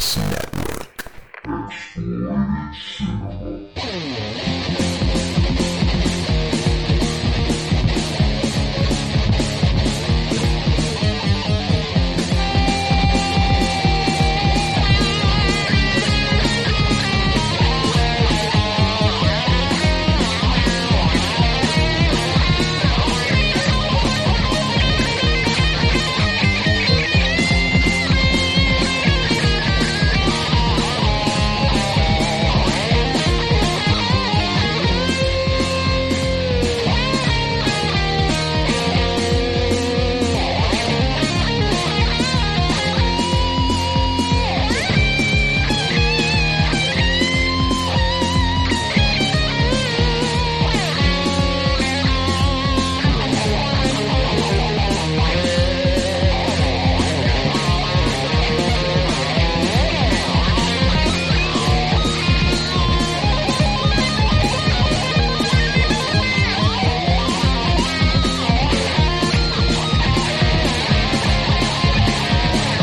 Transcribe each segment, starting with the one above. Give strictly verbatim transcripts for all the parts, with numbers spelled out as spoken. House Network. Exploited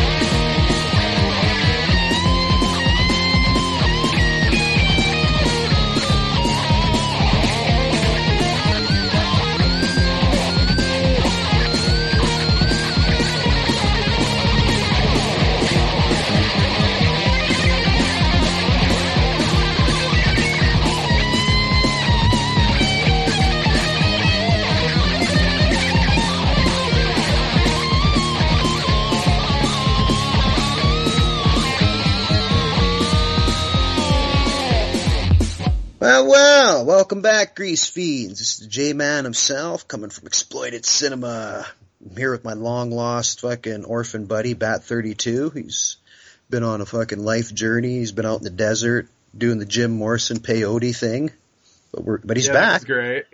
Cinema. Welcome back, Grease Fiends. This is the J-Man himself, coming from Exploited Cinema. I'm here with my long-lost fucking orphan buddy, Bat thirty-two. He's been on a fucking life journey. He's been out in the desert doing the Jim Morrison peyote thing. But we're but he's yeah, back. That's great.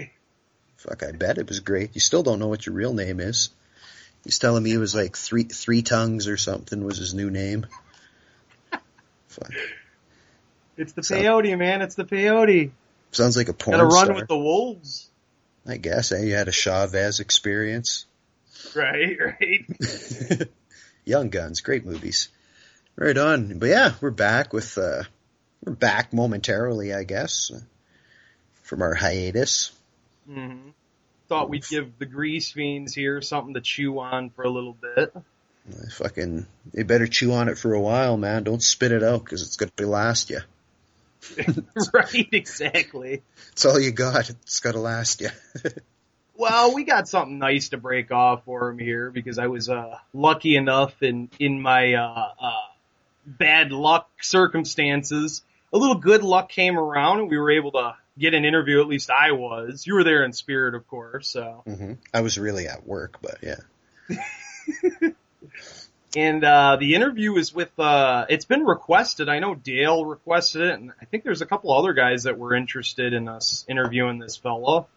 Fuck, I bet it was great. You still don't know what your real name is. He's telling me it was like three three tongues or something was his new name. Fuck. It's the peyote, so, man. It's the peyote. Sounds like a porn star. Gotta run star. With the wolves. I guess, eh? You had a Chavez experience. Right, right. Young Guns, great movies. Right on. But yeah, we're back with, uh, we're back momentarily, I guess, from our hiatus. Mm-hmm. Thought we'd give the Grease Fiends here something to chew on for a little bit. I fucking, they better chew on it for a while, man. Don't spit it out, because it's going to last you. Right, exactly. It's all you got. It's got to last you. Well, we got something nice to break off for him here, because I was uh, lucky enough in, in my uh, uh, bad luck circumstances. A little good luck came around, and we were able to get an interview, at least I was. You were there in spirit, of course. So mm-hmm. I was really at work, but yeah. And uh, the interview is with, uh, it's been requested. I know Dale requested it, and I think there's a couple other guys that were interested in us interviewing this fella.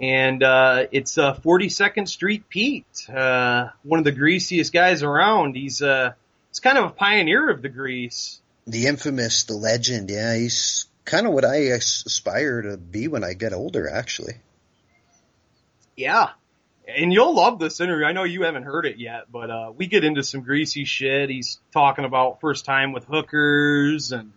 And uh, it's uh, forty-second Street Pete, uh, one of the greasiest guys around. He's uh, he's kind of a pioneer of the grease. The infamous, the legend, yeah. He's kind of what I aspire to be when I get older, actually. Yeah. And you'll love this interview. I know you haven't heard it yet, but uh, we get into some greasy shit. He's talking about first time with hookers and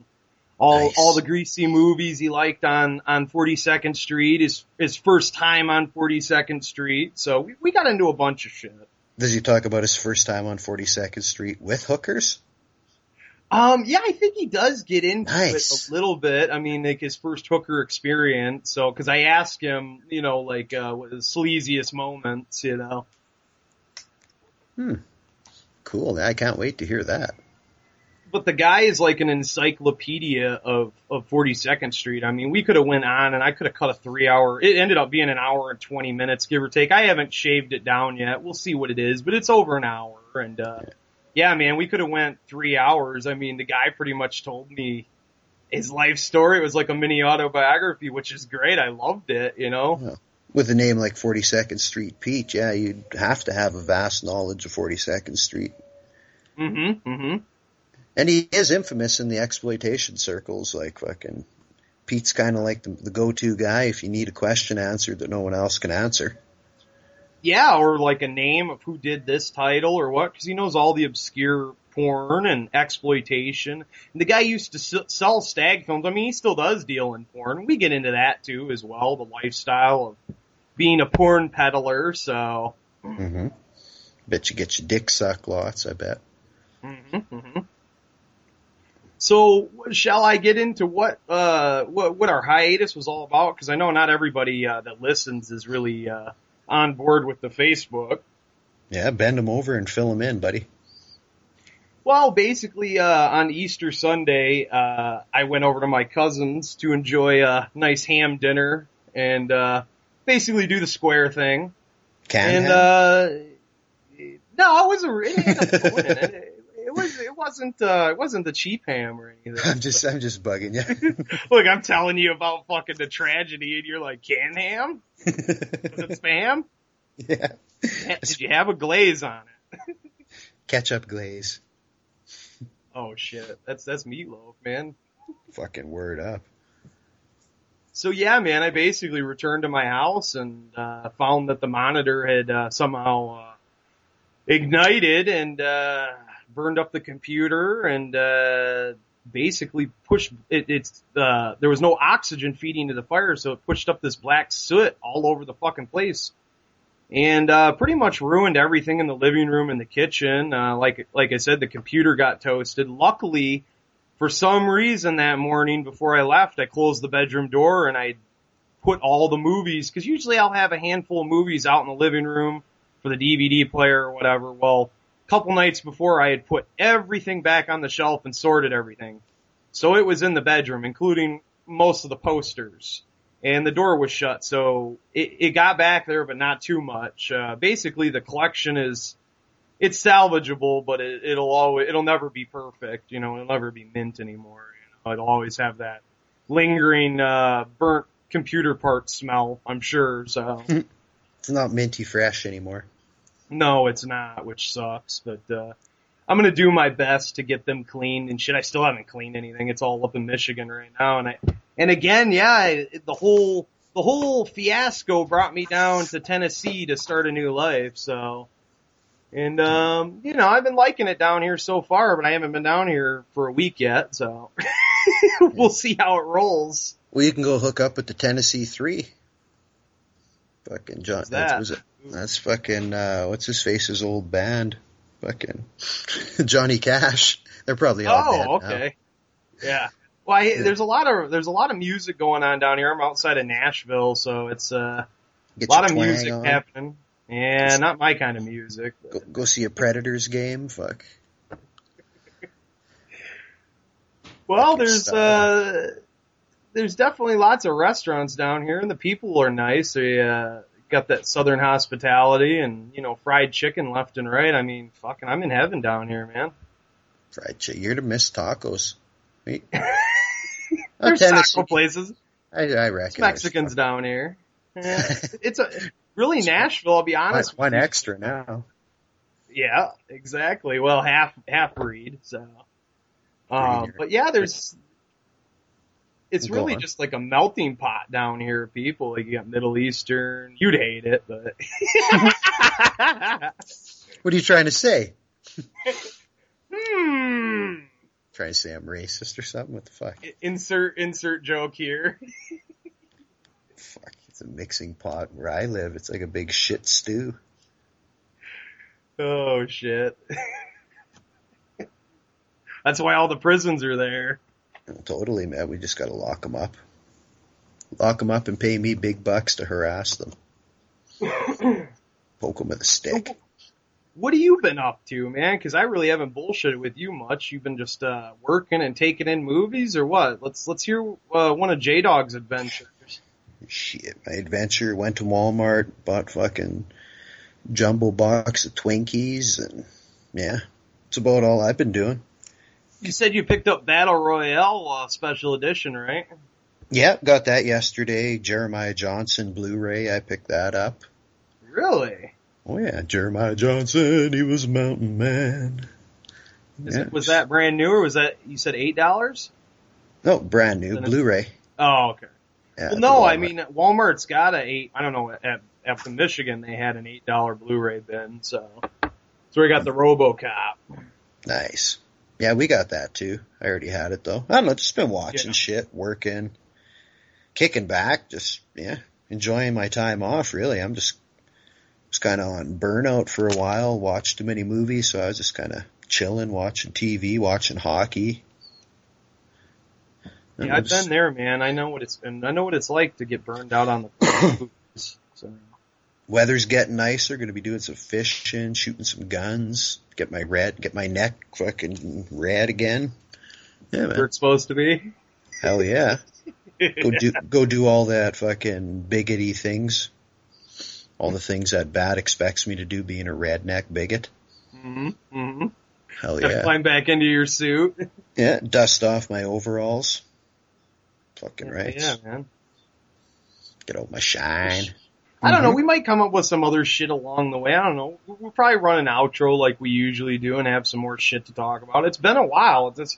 all nice. all the greasy movies he liked on, on forty-second Street, his, his first time on forty-second Street. So we, we got into a bunch of shit. Does he talk about his first time on forty-second Street with hookers? Um, yeah, I think he does get into nice. It a little bit. I mean, like his first hooker experience. So, because I asked him, you know, like uh, what the sleaziest moments, you know. Hmm. Cool. I can't wait to hear that. But the guy is like an encyclopedia of, of forty-second Street. I mean, we could have went on, and I could have cut a three hour. It ended up being an hour and twenty minutes, give or take. I haven't shaved it down yet. We'll see what it is, but it's over an hour, and. uh yeah. Yeah, man, we could have went three hours. I mean, the guy pretty much told me his life story. It was like a mini autobiography, which is great. I loved it, you know. With a name like forty-second Street Pete, yeah, you'd have to have a vast knowledge of forty-second Street. Mm-hmm, mm-hmm. And he is infamous in the exploitation circles. Like, fucking Pete's kind of like the, the go-to guy if you need a question answered that no one else can answer. Yeah, or like a name of who did this title or what, because he knows all the obscure porn and exploitation. And the guy used to sell stag films. I mean, he still does deal in porn. We get into that, too, as well, the lifestyle of being a porn peddler, so... Mm-hmm. Bet you get your dick sucked lots, I bet. Mm-hmm, mm-hmm. So, shall I get into what uh, what, what our hiatus was all about? Because I know not everybody uh, that listens is really uh, on board with the Facebook. Yeah, bend them over and fill them in, buddy. Well, basically, uh, on Easter Sunday, uh, I went over to my cousin's to enjoy a nice ham dinner and uh, basically do the square thing. Can and uh, no, it was a really. It was. It wasn't. Uh, it wasn't the cheap ham or anything. I'm just. But. I'm just bugging you. Look, I'm telling you about fucking the tragedy, and you're like, can ham? Was it spam? Yeah. Did you have a glaze on it? Ketchup glaze. Oh shit! That's that's meatloaf, man. Fucking word up. So yeah, man. I basically returned to my house and uh, found that the monitor had uh, somehow uh, ignited and. Uh, burned up the computer and uh, basically pushed it. It's uh, there was no oxygen feeding to the fire, so it pushed up this black soot all over the fucking place, and uh, pretty much ruined everything in the living room and the kitchen. Uh, like like I said, the computer got toasted. Luckily, for some reason that morning before I left, I closed the bedroom door and I put all the movies, because usually I'll have a handful of movies out in the living room for the D V D player or whatever. Well, couple nights before, I had put everything back on the shelf and sorted everything. So it was in the bedroom, including most of the posters. And the door was shut, so it, it got back there, but not too much. Uh, basically, the collection is, it's salvageable, but it, it'll always, it'll never be perfect. You know, it'll never be mint anymore. You know, it'll always have that lingering, uh, burnt computer part smell, I'm sure, so. It's not minty fresh anymore. No, it's not, which sucks, but uh I'm going to do my best to get them cleaned and shit. I still haven't cleaned anything. It's all up in Michigan right now. And I, and again, yeah, I, the whole the whole fiasco brought me down to Tennessee to start a new life. So, and, um you know, I've been liking it down here so far, but I haven't been down here for a week yet. So we'll see how it rolls. Well, you can go hook up with the Tennessee three. Fucking John. What's that? That was it. That's fucking, uh, what's his face's old band? Fucking Johnny Cash. They're probably all dead now. Oh, okay. Yeah. Well, I, yeah. there's a lot of, there's a lot of music going on down here. I'm outside of Nashville, so it's, uh, a lot of music on. happening. Yeah, it's, not my kind of music. Go, go see a Predators game? Fuck. Well, fucking there's, style. uh, there's definitely lots of restaurants down here, and the people are nice. They, uh, got that southern hospitality and, you know, fried chicken left and right. I mean, fucking, I'm in heaven down here, man. Fried chicken. You're to miss tacos. There's oh, taco places. I, I reckon. Mexicans down here. Yeah. It's a really Nashville, I'll be honest. That's one extra now. Yeah, exactly. Well, half, half breed. So, um, but yeah, there's, it's really just like a melting pot down here of people. Like, you got Middle Eastern. You'd hate it, but. What are you trying to say? Hmm. Trying to say I'm racist or something? What the fuck? Insert, insert joke here. Fuck. It's a mixing pot where I live. It's like a big shit stew. Oh, shit. That's why all the prisons are there. Totally, man. We just got to lock them up. Lock them up and pay me big bucks to harass them. Poke them with a stick. So, what have you been up to, man? Because I really haven't bullshitted with you much. You've been just uh, working and taking in movies or what? Let's let's hear uh, one of J-Dog's adventures. Shit, my adventure. Went to Walmart, bought fucking jumbo box of Twinkies, and yeah, it's about all I've been doing. You said you picked up Battle Royale uh, Special Edition, right? Yeah, got that yesterday. Jeremiah Johnson Blu-ray, I picked that up. Really? Oh, yeah. Jeremiah Johnson, he was a mountain man. Is yeah. it, was that brand new, or was that, you said eight dollars? No, brand new, Blu-ray. Oh, okay. Yeah, well, no, I mean, Walmart's got a eight, I don't know, at, at the Michigan they had an eight dollar Blu-ray bin, so. So we got the RoboCop. Nice. Yeah, we got that too. I already had it though. I don't know, just been watching yeah. shit, working, kicking back, just yeah, enjoying my time off. Really, I'm just was kind of on burnout for a while. Watched too many movies, so I was just kind of chilling, watching T V, watching hockey. Yeah, I've been there, man. I know what it's been. I know what it's like to get burned out on the movies. So. Weather's getting nicer. Going to be doing some fishing, shooting some guns. Get my red. Get my neck fucking red again. Yeah, man. Where it's supposed to be. Hell yeah. Go do go do all that fucking bigoty things. All the things that Bat expects me to do, being a redneck bigot. Mm-hmm. Mm-hmm. Hell yeah. Climb back into your suit. Yeah. Dust off my overalls. Fucking right. Yeah, man. Get out my shine. I don't mm-hmm. know. We might come up with some other shit along the way. I don't know. We'll probably run an outro like we usually do and have some more shit to talk about. It's been a while. It's, it's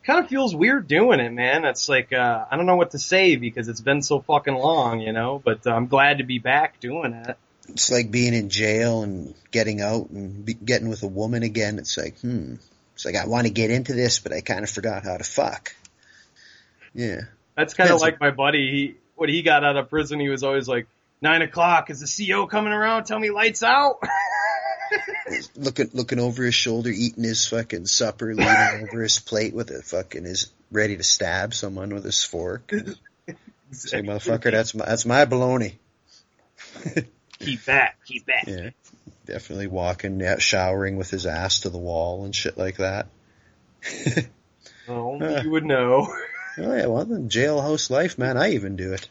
it kind of feels weird doing it, man. It's like, uh, I don't know what to say because it's been so fucking long, you know, but uh, I'm glad to be back doing it. It's like being in jail and getting out and be, getting with a woman again. It's like, hmm. It's like, I want to get into this, but I kind of forgot how to fuck. Yeah. That's kind of like my buddy. He, when he got out of prison, he was always like, nine o'clock, is the C O coming around? Tell me lights out. looking, looking over his shoulder, eating his fucking supper, leaning over his plate with a fucking, is ready to stab someone with his fork. Exactly. Say, motherfucker, that's my, that's my baloney. Keep that, keep that. Yeah, definitely walking, yeah, showering with his ass to the wall and shit like that. Well, only uh. you would know. Oh yeah, well, then jailhouse life, man, I even do it.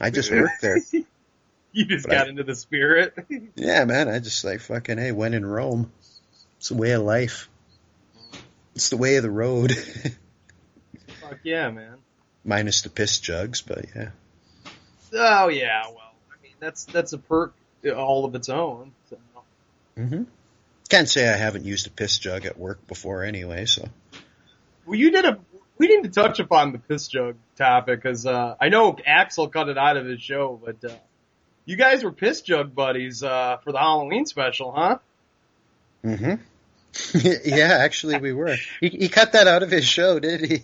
I just work there. You just but got I, into the spirit. Yeah, man, I just like fucking, hey, when in Rome. It's the way of life. It's the way of the road. Fuck yeah, man. Minus the piss jugs, but yeah. Oh yeah, well, I mean, that's that's a perk all of its own. So. Mm-hmm. Can't say I haven't used a piss jug at work before anyway, so. Well, you did a... We need to touch upon the piss jug topic because uh, I know Axel cut it out of his show, but uh, you guys were piss jug buddies uh, for the Halloween special, huh? Mm-hmm. Yeah, actually we were. He, he cut that out of his show, did he?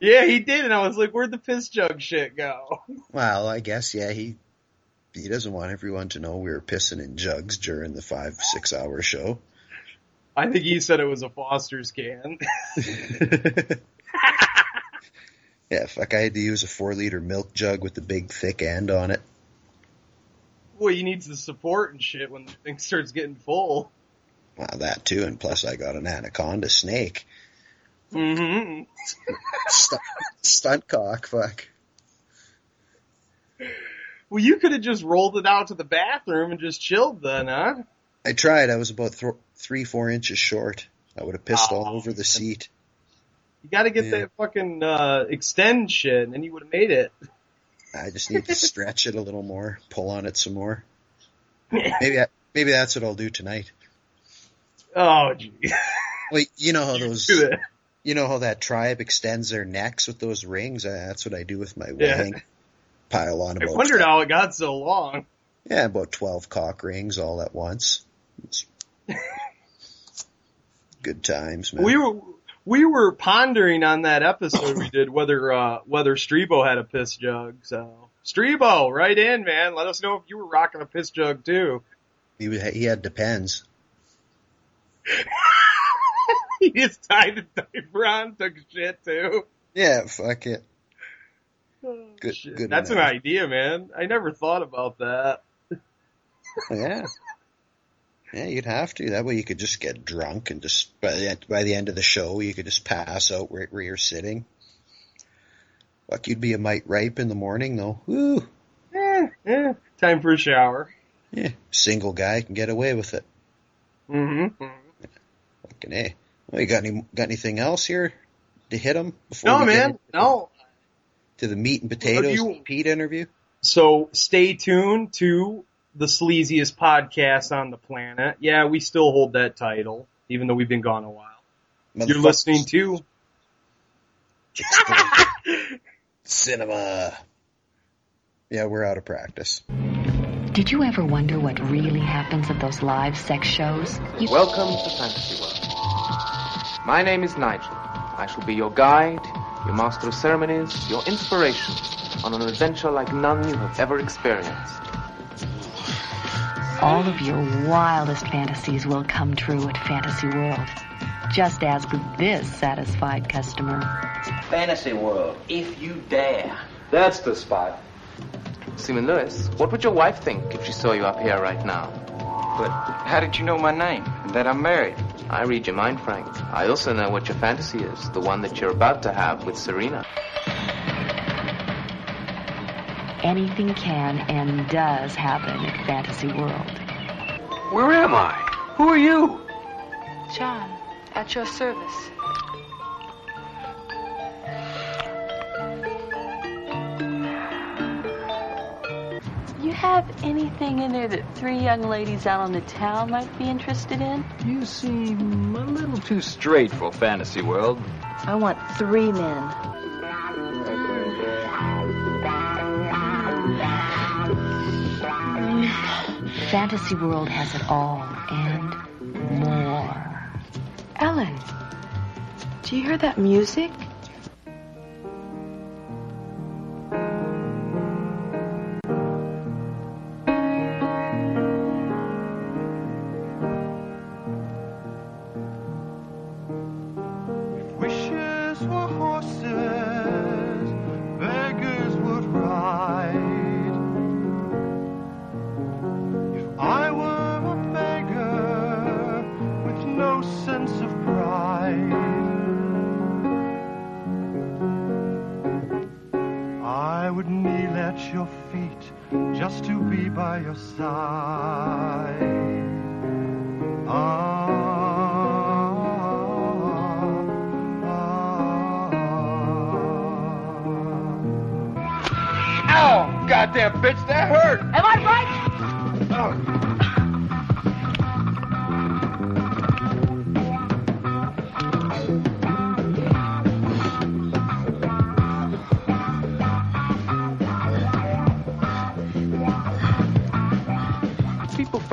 Yeah, he did, and I was like, where'd the piss jug shit go? Well, I guess, yeah, he he doesn't want everyone to know we were pissing in jugs during the five, six-hour show. I think he said it was a Foster's can. Yeah, fuck, I had to use a four-liter milk jug with the big, thick end on it. Well, you need the support and shit when the thing starts getting full. Well, that too, and plus I got an anaconda snake. Mm-hmm. Stunt, stunt cock, fuck. Well, you could have just rolled it out to the bathroom and just chilled then, huh? I tried. I was about th- three, four inches short. I would have pissed oh, all over the seat. You got to get yeah. that fucking uh, extend shit, and then you would have made it. I just need to stretch it a little more, pull on it some more. Maybe I, maybe that's what I'll do tonight. Oh, gee. Well, you know how those, you know how that tribe extends their necks with those rings. Uh, that's what I do with my yeah. wang. Pile on. I about wondered twelve. How it got so long. Yeah, about twelve cock rings all at once. It's good times, man. We were. We were pondering on that episode we did whether uh, whether Strebo had a piss jug. So Strebo, right in, man. Let us know if you were rocking a piss jug too. He was, he had Depends. He just tied the diaper on, took shit too. Yeah, fuck it. Oh, good, good. That's enough. An idea, man. I never thought about that. Yeah. Yeah, you'd have to. That way you could just get drunk and just by the, by the end of the show, you could just pass out where, where you're sitting. Fuck, you'd be a mite ripe in the morning, though. Woo! Yeah, yeah. Time for a shower. Yeah, single guy can get away with it. Mm-hmm. Yeah. Fucking A. Well, you got any got anything else here to hit him? Before no, man. No. To the meat and potatoes you... Pete interview? So stay tuned to... the sleaziest podcast on the planet. Yeah, we still hold that title, even though we've been gone a while. You're listening to... Cinema. Yeah, we're out of practice. Did you ever wonder what really happens at those live sex shows? You... Welcome to Fantasy World. My name is Nigel. I shall be your guide, your master of ceremonies, your inspiration on an adventure like none you have ever experienced. All of your wildest fantasies will come true at Fantasy World. Just ask this satisfied customer. Fantasy World, if you dare. That's the spot. Seaman Lewis, what would your wife think if she saw you up here right now? But how did you know my name and that I'm married? I read your mind, Frank. I also know what your fantasy is, the one that you're about to have with Serena. Anything can and does happen at Fantasy World. Where am I? Who are you? John, at your service. You have anything in there that three young ladies out on the town might be interested in? You seem a little too straight for Fantasy World. I want three men. Fantasy World has it all and more. Ellen, do you hear that music?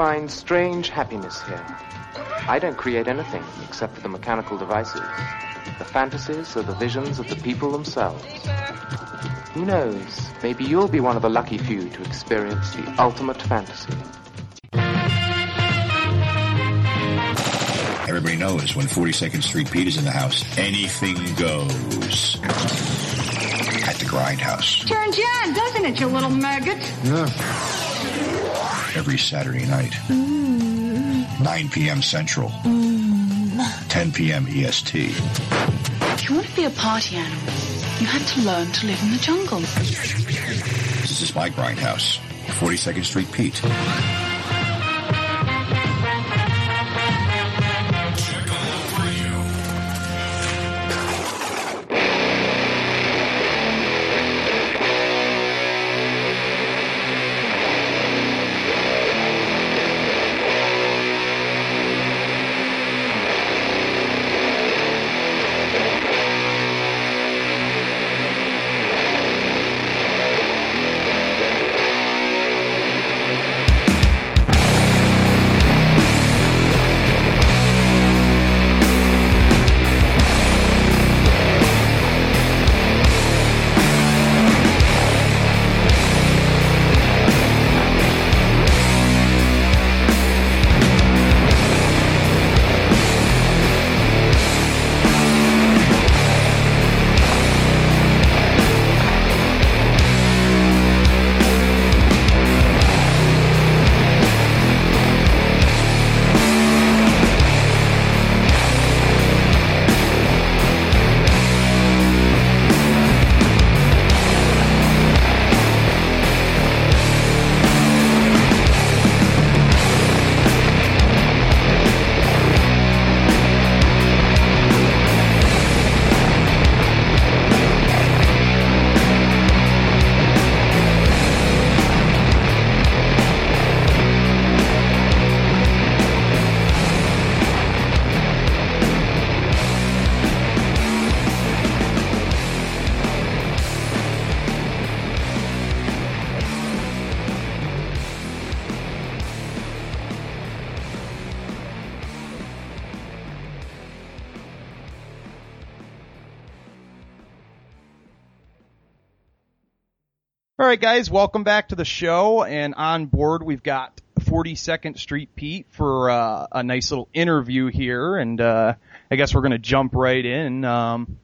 Find strange happiness here. I don't create anything except for the mechanical devices. The fantasies are the visions of the people themselves. Who knows? Maybe you'll be one of the lucky few to experience the ultimate fantasy. Everybody knows when forty-second Street Pete is in the house, anything goes. At the grindhouse. Turns you on, doesn't it, you little maggot? Yeah. Every Saturday night, mm. nine p.m. Central, mm. ten p.m. E S T. If you want to be a party animal, you have to learn to live in the jungle. This is my grindhouse, forty-second Street Pete. All right, guys, welcome back to the show. And on board, we've got forty-second Street Pete for uh, a nice little interview here. And uh, I guess we're going to jump right in. Um,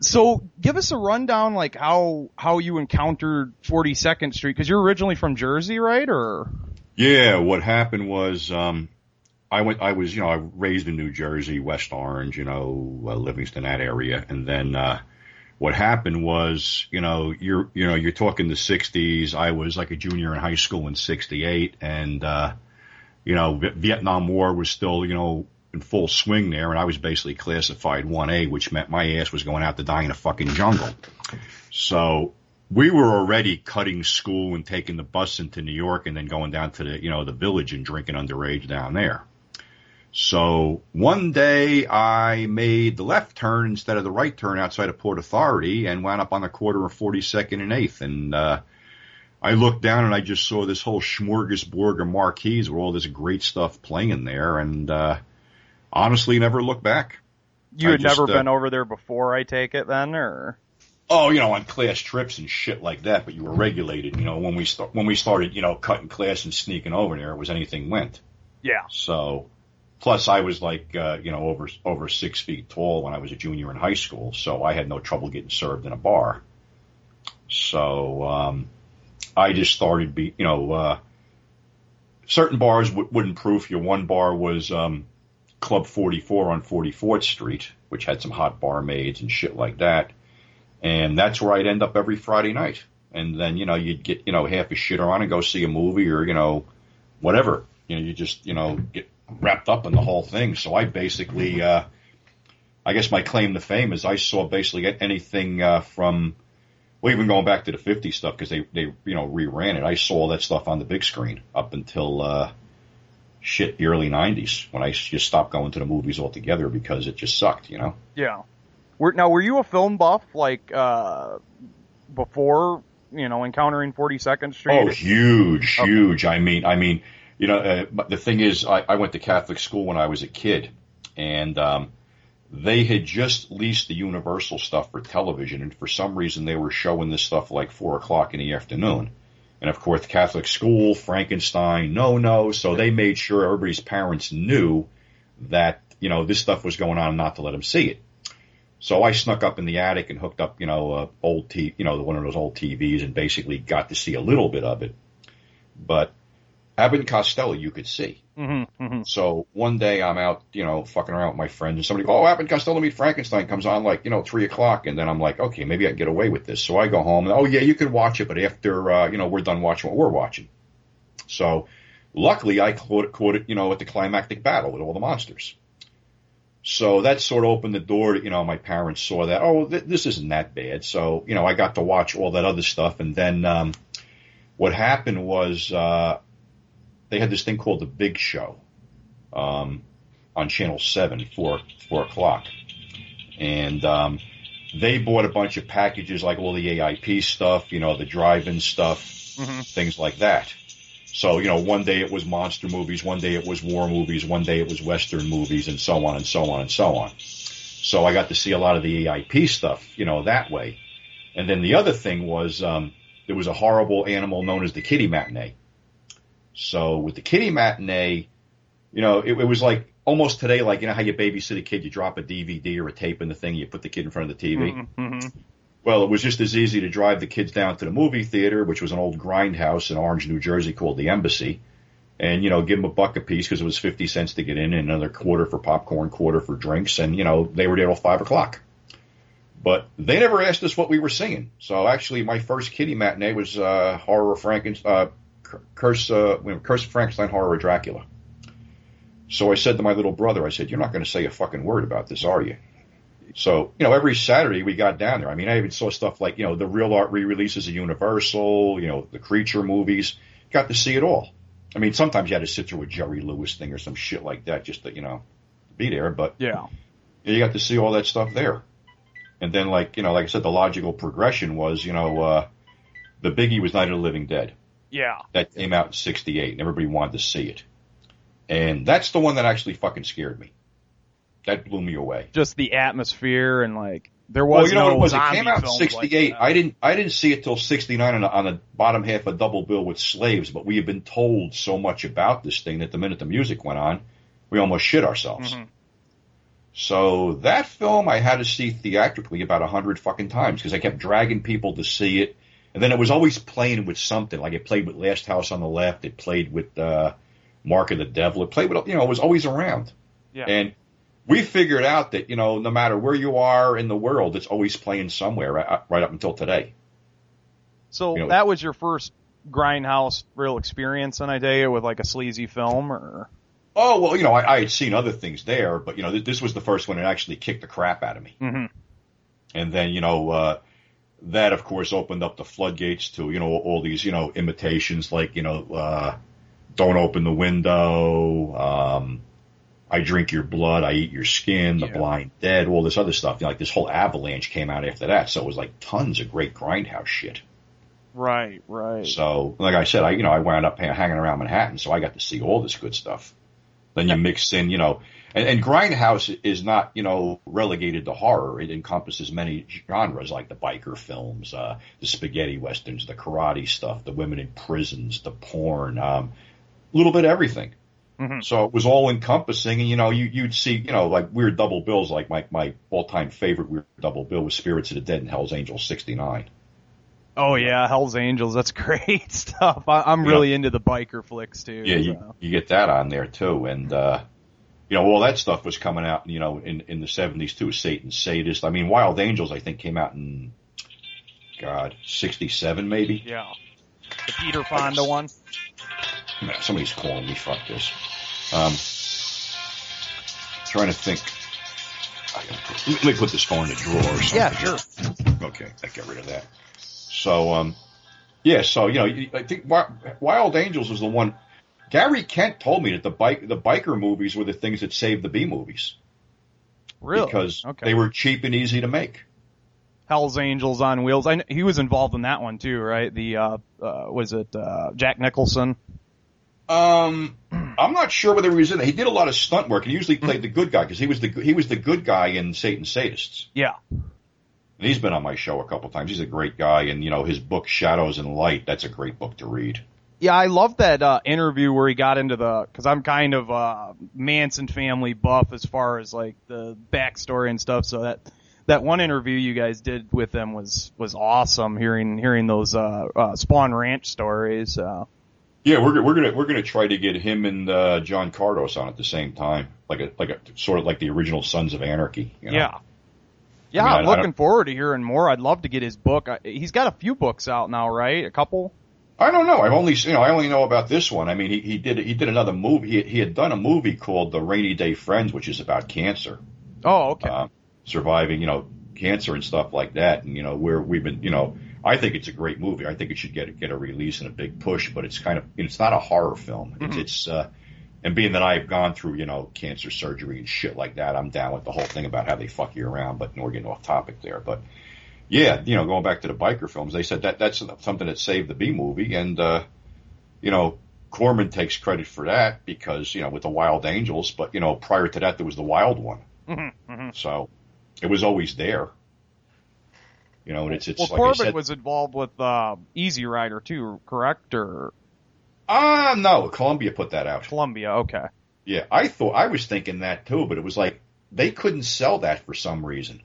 so give us a rundown, like how how you encountered forty-second Street, because you're originally from Jersey, right? Or yeah, what happened was um, I went. I was, you know, I raised in New Jersey, West Orange, you know, uh, Livingston, that area, and then. Uh, What happened was, you know, you're, you know, you're talking the sixties. I was like a junior in high school in sixty-eight, and uh, you know, v- Vietnam War was still, you know, in full swing there, and I was basically classified one A, which meant my ass was going out to die in a fucking jungle. So we were already cutting school and taking the bus into New York, and then going down to the, you know, the Village and drinking underage down there. So one day I made the left turn instead of the right turn outside of Port Authority and wound up on the corner of forty-second and eighth. And uh, I looked down and I just saw this whole smorgasbord of marquees with all this great stuff playing there. And uh, honestly, never looked back. You had just, never uh, been over there before, I take it then, or? Oh, you know, on class trips and shit like that. But you were regulated. You know, when we st- when we started, you know, cutting class and sneaking over there, it was anything went. Yeah. So. Plus, I was like, uh, you know, over over six feet tall when I was a junior in high school, so I had no trouble getting served in a bar. So um, I just started, be, you know, uh, certain bars w- wouldn't proof you. One bar was um, Club forty-four on forty-fourth Street, which had some hot barmaids and shit like that. And that's where I'd end up every Friday night. And then, you know, you'd get, you know, half a shitter on and go see a movie or, you know, whatever. You know, you just, you know, get wrapped up in the whole thing. So I basically, uh, I guess my claim to fame is I saw basically anything uh, from, well, even going back to the fifties stuff, because they, they, you know, reran it. I saw that stuff on the big screen up until uh, shit, the early nineties, when I just stopped going to the movies altogether because it just sucked, you know? Yeah. Were, now, were you a film buff, like, uh, before, you know, encountering forty-second Street? Oh, huge, okay. huge. I mean, I mean... You know, uh, the thing is, I, I went to Catholic school when I was a kid, and um, they had just leased the Universal stuff for television, and for some reason they were showing this stuff like four o'clock in the afternoon. And, of course, Catholic school, Frankenstein, no, no, so they made sure everybody's parents knew that, you know, this stuff was going on and not to let them see it. So I snuck up in the attic and hooked up, you know, uh, old t- you know, one of those old T Vs and basically got to see a little bit of it. But Abbott and Costello, you could see. Mm-hmm, mm-hmm. So one day I'm out, you know, fucking around with my friends, and somebody goes, "Oh, Abbott and Costello Meet Frankenstein" comes on like, you know, three o'clock, and then I'm like, okay, maybe I can get away with this. So I go home, and oh yeah, you can watch it, but after uh, you know, we're done watching what we're watching. So luckily I caught it, caught it, you know, at the climactic battle with all the monsters. So that sort of opened the door. You know, my parents saw that. Oh, th- this isn't that bad. So you know, I got to watch all that other stuff, and then um, what happened was. Uh, They had this thing called The Big Show um, on Channel seven, four, four o'clock. And um, they bought a bunch of packages like all the A I P stuff, you know, the drive-in stuff, mm-hmm. things like that. So, you know, one day it was monster movies, one day it was war movies, one day it was Western movies, and so on and so on and so on. So I got to see a lot of the A I P stuff, you know, that way. And then the other thing was um, there was a horrible animal known as the Kitty Matinee. So with the Kitty Matinee, you know, it, it was like almost today, like, you know how you babysit a kid, you drop a D V D or a tape in the thing, you put the kid in front of the T V. Mm-hmm. Well, it was just as easy to drive the kids down to the movie theater, which was an old grindhouse in Orange, New Jersey called the Embassy, and, you know, give them a buck a piece because it was fifty cents to get in and another quarter for popcorn, quarter for drinks, and, you know, they were there till five o'clock. But they never asked us what we were singing. So actually my first Kitty Matinee was uh, Horror Frankenstein. Uh, Curse, uh, Curse of Frankenstein, Horror of Dracula. So I said to my little brother, I said, "You're not going to say a fucking word about this, are you?" So, you know, every Saturday we got down there. I mean, I even saw stuff like, you know, the real art re-releases of Universal, you know, the creature movies. Got to see it all. I mean, sometimes you had to sit through a Jerry Lewis thing or some shit like that just to, you know, be there. But yeah, you got to see all that stuff there. And then, like, you know, like I said, the logical progression was, you know, uh, the biggie was Night of the Living Dead. Yeah. That came out in sixty-eight, and everybody wanted to see it. And that's the one that actually fucking scared me. That blew me away. Just the atmosphere and, like, There was well, you know no what it was? It came out in sixty-eight. Like I didn't I didn't see it till sixty-nine on the, on the bottom half of Double Bill with Slaves, but we had been told so much about this thing that the minute the music went on, we almost shit ourselves. Mm-hmm. So that film I had to see theatrically about a hundred fucking times because I kept dragging people to see it. And then it was always playing with something. Like it played with Last House on the Left. It played with uh, Mark of the Devil. It played with, you know, it was always around. Yeah. And we figured out that, you know, no matter where you are in the world, it's always playing somewhere right, right up until today. So you know, that was your first Grindhouse real experience on Idea with like a sleazy film or... Oh, well, you know, I, I had seen other things there, but, you know, th- this was the first one that actually kicked the crap out of me. Mm-hmm. And then, you know, uh, that, of course, opened up the floodgates to, you know, all these, you know, imitations like, you know, uh, Don't Open the Window, um, I Drink Your Blood, I Eat Your Skin, The yeah. Blind Dead, all this other stuff. You know, like this whole avalanche came out after that, so it was like tons of great Grindhouse shit. Right, right. So, like I said, I you know, I wound up hanging around Manhattan, so I got to see all this good stuff. Then you mix in, you know, and, and Grindhouse is not, you know, relegated to horror. It encompasses many genres like the biker films, uh, the spaghetti westerns, the karate stuff, the women in prisons, the porn, um, a little bit of everything. Mm-hmm. So it was all encompassing. And, you know, you, you'd see, you know, like weird double bills, like my, my all-time favorite weird double bill was Spirits of the Dead and Hell's Angels sixty-nine. Oh, yeah, Hell's Angels. That's great stuff. I, I'm really yeah. into the biker flicks, too. Yeah, so. you, you get that on there, too. And, uh, you know, all that stuff was coming out, you know, in, in the seventies, too. Satan Sadist. I mean, Wild Angels, I think, came out in, God, sixty-seven, maybe? Yeah. The Peter Fonda one. Somebody's calling me. Fuck this. Um, trying to think. I gotta put, let me put this phone in the drawer or something. Yeah, sure. Okay, I got rid of that. So, um, yeah, so, you know, I think Wild Angels was the one. Gary Kent told me that the bike, the biker movies were the things that saved the B movies. Really? Because okay. they were cheap and easy to make. Hell's Angels on Wheels. I know, he was involved in that one, too, right? The, uh, uh was it, uh, Jack Nicholson? Um, I'm not sure whether he was in it. He did a lot of stunt work. He usually played the good guy because he was the, he was the good guy in Satan Sadists. Yeah. And he's been on my show a couple times. He's a great guy. And, you know, his book, Shadows and Light, that's a great book to read. Yeah, I love that uh, interview where he got into the – because I'm kind of uh, Manson family buff as far as, like, the backstory and stuff. So that that one interview you guys did with them was, was awesome, hearing hearing those uh, uh, Spawn Ranch stories. Uh. Yeah, we're we're gonna we're gonna try to get him and uh, John Cardos on at the same time, like a like a sort of like the original Sons of Anarchy. You know? Yeah. Yeah, I mean, I'm I, looking I forward to hearing more. I'd love to get his book. I, he's got a few books out now, right? A couple? I don't know. I've only, you know, I only know about this one. I mean, he, he did he did another movie. He, he had done a movie called The Rainy Day Friends, which is about cancer. Oh, okay. Um, surviving, you know, cancer and stuff like that. And you know, where we've been, you know, I think it's a great movie. I think it should get get a release and a big push. But it's kind of, it's not a horror film. Mm-hmm. It's, it's uh, and being that I've gone through, you know, cancer surgery and shit like that, I'm down with the whole thing about how they fuck you around, but we're getting off topic there. But, yeah, you know, going back to the biker films, they said that that's something that saved the B-movie. And, uh, you know, Corman takes credit for that because, you know, with the Wild Angels. But, you know, prior to that, there was the Wild One. Mm-hmm, mm-hmm. So it was always there. You know, and it's, it's well, like Corbett I said. was involved with uh, Easy Rider, too, correct? Or... Ah, uh, no, Columbia put that out. Columbia, okay. Yeah, I thought I was thinking that too, but it was like they couldn't sell that for some reason.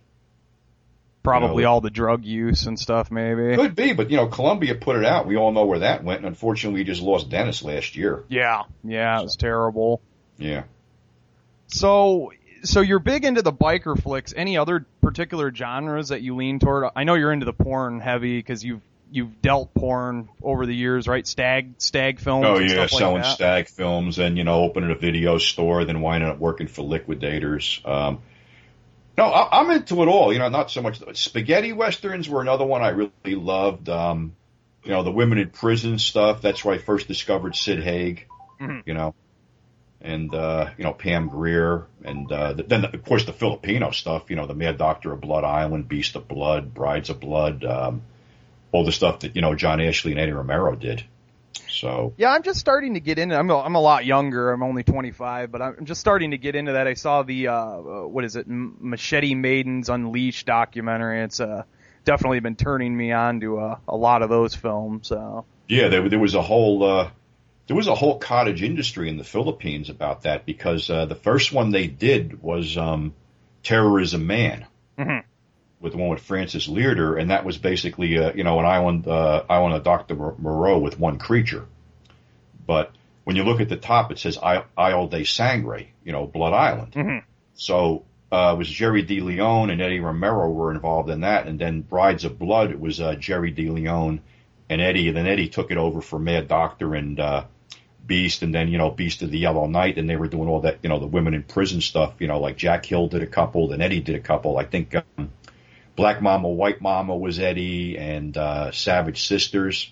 Probably you know, all the drug use and stuff, maybe. Could be, but you know, Columbia put it out. We all know where that went, and unfortunately, we just lost Dennis last year. Yeah, yeah, it was so, terrible. Yeah. So, so you're big into the biker flicks. Any other particular genres that you lean toward? I know you're into the porn heavy because you've. You've dealt porn over the years, right? Stag, stag films. Oh yeah, and stuff selling like that. Stag films, and you know, opening a video store, then winding up working for liquidators. Um, no, I, I'm into it all. You know, not so much spaghetti westerns were another one I really loved. Um, you know, the women in prison stuff. That's where I first discovered Sid Haig. Mm-hmm. You know, and uh, you know Pam Grier, and uh, then of course the Filipino stuff. You know, the Mad Doctor of Blood Island, Beast of Blood, Brides of Blood. Um, All the stuff that, you know, John Ashley and Eddie Romero did. So yeah, I'm just starting to get into it. I'm a, I'm a lot younger. I'm only twenty-five, but I'm just starting to get into that. I saw the uh, what is it, Machete Maidens Unleashed documentary. It's uh, definitely been turning me on to uh, a lot of those films. So. Yeah, there, there was a whole uh, there was a whole cottage industry in the Philippines about that, because uh, the first one they did was um, Terrorism Man, mm-hmm. with the one with Francis Learder, and that was basically uh, you know an island uh, island of Doctor Moreau with one creature. But when you look at the top, it says Isle de Sangre, you know, Blood Island. Mm-hmm. So uh, it was Jerry De Leon and Eddie Romero were involved in that, and then Brides of Blood, it was uh, Jerry De Leon and Eddie, and then Eddie took it over for Mad Doctor and uh, Beast, and then, you know, Beast of the Yellow Knight, and they were doing all that, you know, the women in prison stuff, you know, like Jack Hill did a couple, then Eddie did a couple. I think um, Black Mama, White Mama was Eddie, and uh, Savage Sisters,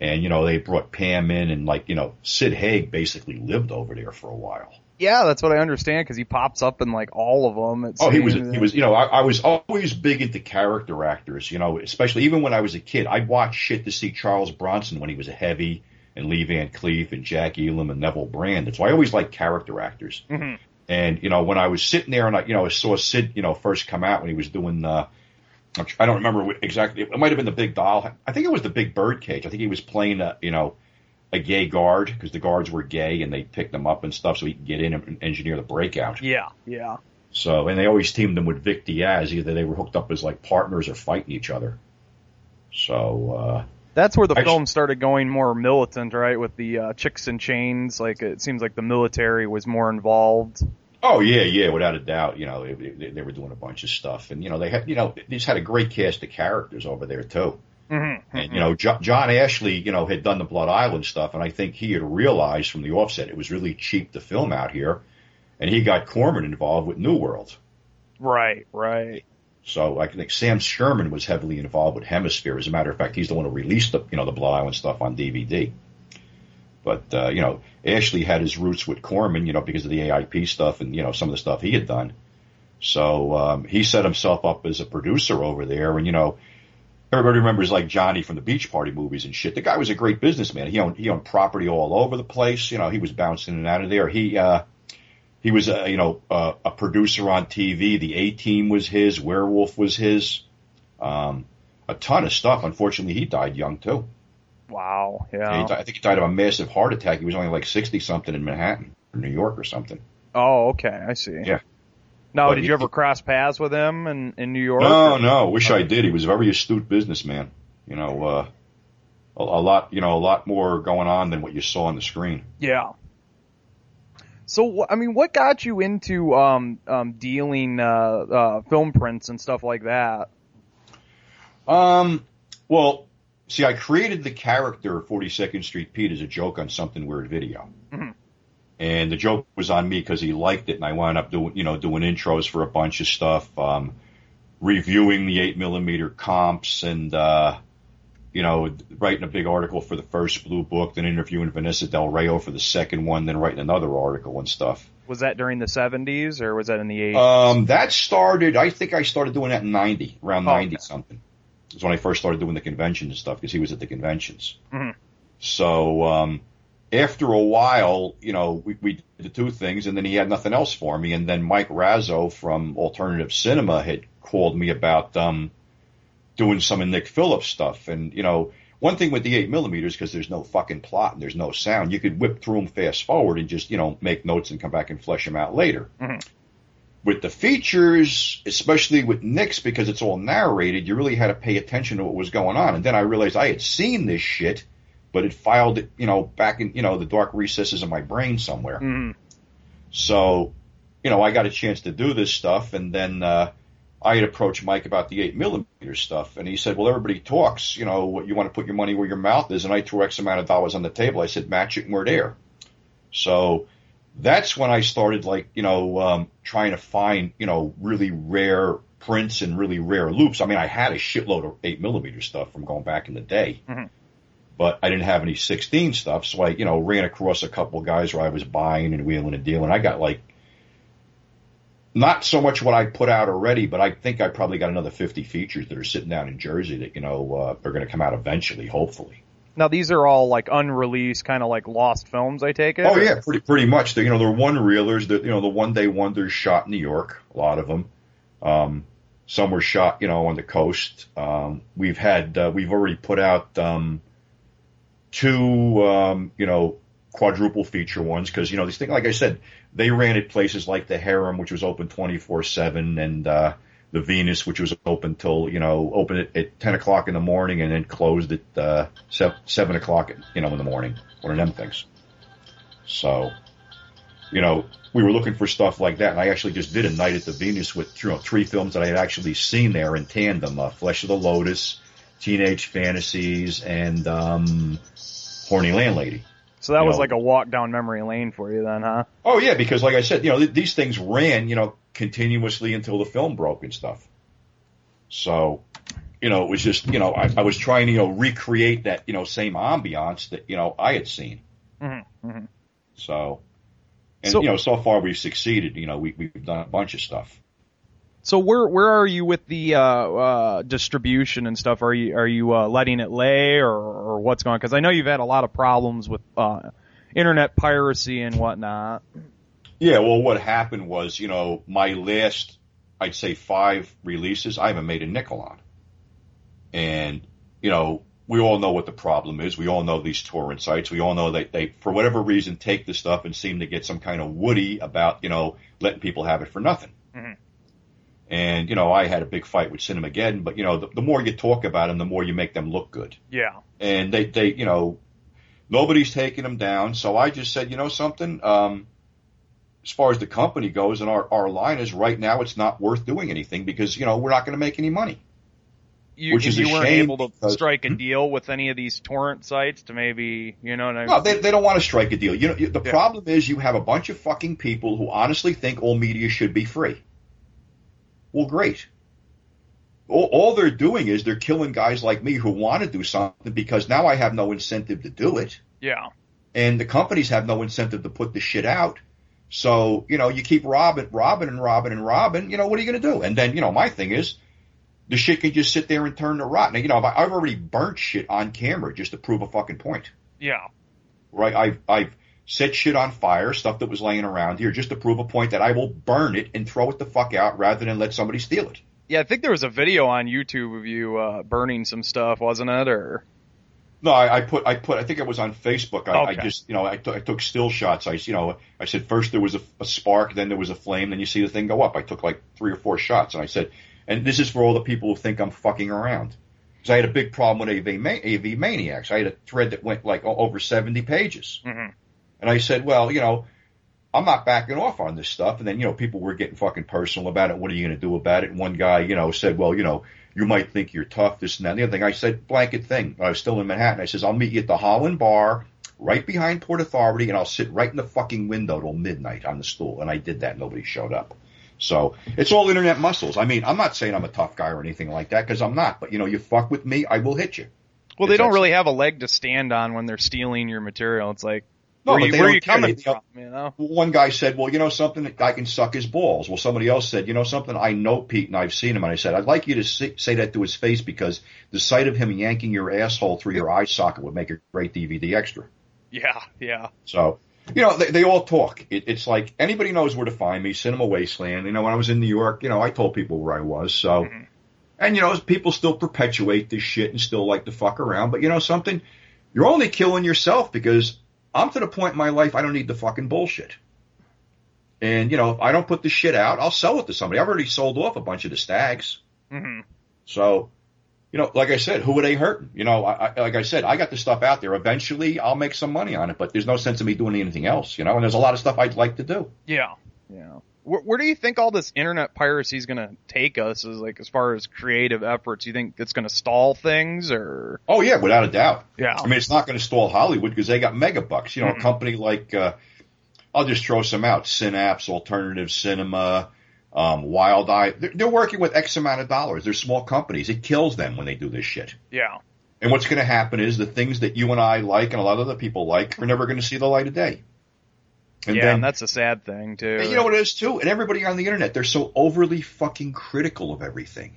and, you know, they brought Pam in, and, like, you know, Sid Haig basically lived over there for a while. Yeah, that's what I understand, because he pops up in, like, all of them. It's oh, he was, he was, you know, I, I was always big into character actors, you know, especially even when I was a kid. I watched shit to see Charles Bronson when he was a heavy, and Lee Van Cleef, and Jack Elam, and Neville Brand. So I always liked character actors. Mm-hmm. And, you know, when I was sitting there and I, you know, I saw Sid, you know, first come out when he was doing, uh, I don't remember what, exactly, it might have been The Big Doll. I think it was The Big Birdcage. I think he was playing, a, you know, a gay guard, because the guards were gay and they picked him up and stuff so he could get in and engineer the breakout. Yeah, yeah. So, and they always teamed him with Vic Diaz. Either they were hooked up as like partners or fighting each other. So, uh, that's where the I film just, started going more militant, right? With the uh, Chicks and Chains. Like, it seems like the military was more involved. Oh, yeah, yeah, without a doubt. You know, they, they, they were doing a bunch of stuff. And, you know, they had, you know, they just had a great cast of characters over there, too. Mm-hmm. And, you know, Jo- John Ashley, you know, had done the Blood Island stuff, and I think he had realized from the offset it was really cheap to film out here, and he got Corman involved with New World. Right, right. So I think Sam Sherman was heavily involved with Hemisphere. As a matter of fact, he's the one who released the, you know, the Blood Island stuff on D V D. But, uh, you know, Ashley had his roots with Corman, you know, because of the A I P stuff and, you know, some of the stuff he had done. So um, he set himself up as a producer over there, and, you know, everybody remembers, like, Johnny from the Beach Party movies and shit. The guy was a great businessman. He owned he owned property all over the place. You know, he was bouncing in and out of there. He uh, he was, uh, you know, uh, a producer on T V. The A-Team was his. Werewolf was his. Um, a ton of stuff. Unfortunately, he died young, too. Wow. Yeah. yeah he died, I think he died of a massive heart attack. He was only, like, sixty-something in Manhattan or New York or something. Oh, okay. I see. Yeah. Now, but did you ever cross paths with him in, in New York? No, or? no. Wish I did. He was a very astute businessman. You know, uh, a, a lot. You know, a lot more going on than what you saw on the screen. Yeah. So, I mean, what got you into um, um, dealing uh, uh, film prints and stuff like that? Um. Well, see, I created the character of forty-second Street Pete as a joke on Something Weird Video. Mm-hmm. And the joke was on me because he liked it, and I wound up doing, you know, doing intros for a bunch of stuff, um, reviewing the eight millimeter comps, and, uh, you know, writing a big article for the first Blue Book, then interviewing Vanessa Del Reo for the second one, then writing another article and stuff. Was that during the seventies, or was that in the eighties? Um, that started, I think I started doing that in ninety, around oh, ninety-something. Okay. That's when I first started doing the conventions and stuff, because he was at the conventions. Mm-hmm. So, um... after a while, you know, we, we did the two things, and then he had nothing else for me. And then Mike Razzo from Alternative Cinema had called me about um, doing some of Nick Phillips stuff. And, you know, one thing with the eight millimeter, because there's no fucking plot and there's no sound, you could whip through them fast forward and just, you know, make notes and come back and flesh them out later. Mm-hmm. With the features, especially with Nick's, because it's all narrated, you really had to pay attention to what was going on. And then I realized I had seen this shit, but it filed it, you know, back in, you know, the dark recesses of my brain somewhere. Mm. So, you know, I got a chance to do this stuff, and then uh, I had approached Mike about the eight millimeter stuff, and he said, well, everybody talks, you know, you want to put your money where your mouth is, and I threw X amount of dollars on the table. I said, match it and we're there. So that's when I started, like, you know, um, trying to find, you know, really rare prints and really rare loops. I mean, I had a shitload of eight millimeter stuff from going back in the day. Mm-hmm. But I didn't have any sixteen stuff, so I, you know, ran across a couple of guys where I was buying and wheeling and dealing. I got, like, not so much what I put out already, but I think I probably got another fifty features that are sitting down in Jersey that, you know, uh, are going to come out eventually, hopefully. Now, these are all like unreleased, kind of like lost films, I take it? Oh, yeah, pretty pretty much. They're, you know, they're one-reelers. They're, you know, the one-day wonders shot in New York, a lot of them. Um, some were shot, you know, on the coast. Um, we've had, uh, we've already put out um, two, um, you know, quadruple feature ones because, you know, these things, like I said, they ran at places like the Harem, which was open twenty-four seven, and uh, the Venus, which was open till, you know, open at, at ten o'clock in the morning and then closed at uh, seven o'clock, you know, in the morning, one of them things. So, you know, we were looking for stuff like that, and I actually just did a night at the Venus with, you know, three films that I had actually seen there in tandem, uh, Flesh of the Lotus, Teenage Fantasies, and um, Horny Landlady. So that you was know. Like a walk down memory lane for you then, huh? Oh, yeah, because like I said, you know, th- these things ran, you know, continuously until the film broke and stuff. So, you know, it was just, you know, I, I was trying to, you know, recreate that, you know, same ambiance that, you know, I had seen. Mm-hmm. Mm-hmm. So, and, so, you know, so far we've succeeded. You know, we, we've done a bunch of stuff. So where where are you with the uh, uh, distribution and stuff? Are you are you uh, letting it lay, or, or what's going on? Because I know you've had a lot of problems with uh, internet piracy and whatnot. Yeah, well, what happened was, you know, my last, I'd say, five releases, I haven't made a nickel on. And, you know, we all know what the problem is. We all know these torrent sites. We all know that they, for whatever reason, take the stuff and seem to get some kind of woody about, you know, letting people have it for nothing. Mm-hmm. And, you know, I had a big fight with Cinemageddon, but, you know, the, the more you talk about them, the more you make them look good. Yeah. And they, they, you know, nobody's taking them down. So I just said, you know something, um, as far as the company goes and our, our line is right now, it's not worth doing anything because, you know, we're not going to make any money. You, which is you a weren't shame able to because, strike a deal with any of these torrent sites to maybe, you know what I mean? No, they, they don't want to strike a deal. You know, the yeah. problem is you have a bunch of fucking people who honestly think all media should be free. Well, great. All, all they're doing is they're killing guys like me who want to do something because now I have no incentive to do it. Yeah. And the companies have no incentive to put the shit out. So, you know, you keep robbing, robbing and robbing and robbing. You know, what are you going to do? And then, you know, my thing is the shit can just sit there and turn to rot. Now, you know, I've already burnt shit on camera just to prove a fucking point. Yeah. Right? I've, I've set shit on fire, stuff that was laying around here, just to prove a point that I will burn it and throw it the fuck out rather than let somebody steal it. Yeah, I think there was a video on YouTube of you uh, burning some stuff, wasn't it? Or no, I, I put, I put, I think it was on Facebook. I, okay. I just, you know, I, t- I took still shots. I, you know, I said first there was a, a spark, then there was a flame, then you see the thing go up. I took like three or four shots, and I said, and this is for all the people who think I'm fucking around, because I had a big problem with A V, A V Maniacs. I had a thread that went like over seventy pages, mm-hmm. and I said, well, you know, I'm not backing off on this stuff. And then, you know, people were getting fucking personal about it. What are you going to do about it? And one guy, you know, said, well, you know, you might think you're tough, this and that. And the other thing, I said, blanket thing. I was still in Manhattan. I says, I'll meet you at the Holland Bar right behind Port Authority, and I'll sit right in the fucking window till midnight on the stool. And I did that. Nobody showed up. So it's all internet muscles. I mean, I'm not saying I'm a tough guy or anything like that, because I'm not. But, you know, you fuck with me, I will hit you. Well, they it's don't excellent. really have a leg to stand on when they're stealing your material. It's like, no, where but you, they where don't you care. coming from, you know? One guy said, well, you know something, I can suck his balls. Well, somebody else said, you know something, I know Pete and I've seen him. And I said, I'd like you to say, say that to his face, because the sight of him yanking your asshole through your eye socket would make a great D V D extra. Yeah, yeah. So, you know, they, they all talk. It, it's like anybody knows where to find me, Cinema Wasteland. You know, when I was in New York, you know, I told people where I was. So, mm-hmm. and, you know, people still perpetuate this shit and still like to fuck around. But, you know something, you're only killing yourself, because I'm to the point in my life I don't need the fucking bullshit. And, you know, if I don't put the shit out, I'll sell it to somebody. I've already sold off a bunch of the stags. Mm-hmm. So, you know, like I said, who are they hurting? You know, I, I, like I said, I got the stuff out there. Eventually, I'll make some money on it, but there's no sense in me doing anything else, you know, and there's a lot of stuff I'd like to do. Yeah, yeah. Where, where do you think all this internet piracy is going to take us, as like as far as creative efforts? You think it's going to stall things, or? Oh yeah, without a doubt. Yeah. I mean, it's not going to stall Hollywood, because they got mega bucks. You know, mm-hmm. a company like uh, I'll just throw some out: Synapse, Alternative Cinema, um, Wild Eye. They're, they're working with X amount of dollars. They're small companies. It kills them when they do this shit. Yeah. And what's going to happen is the things that you and I like, and a lot of other people like, are never going to see the light of day. And yeah, then, and that's a sad thing, too. And you know what it is, too? And everybody on the internet, they're so overly fucking critical of everything.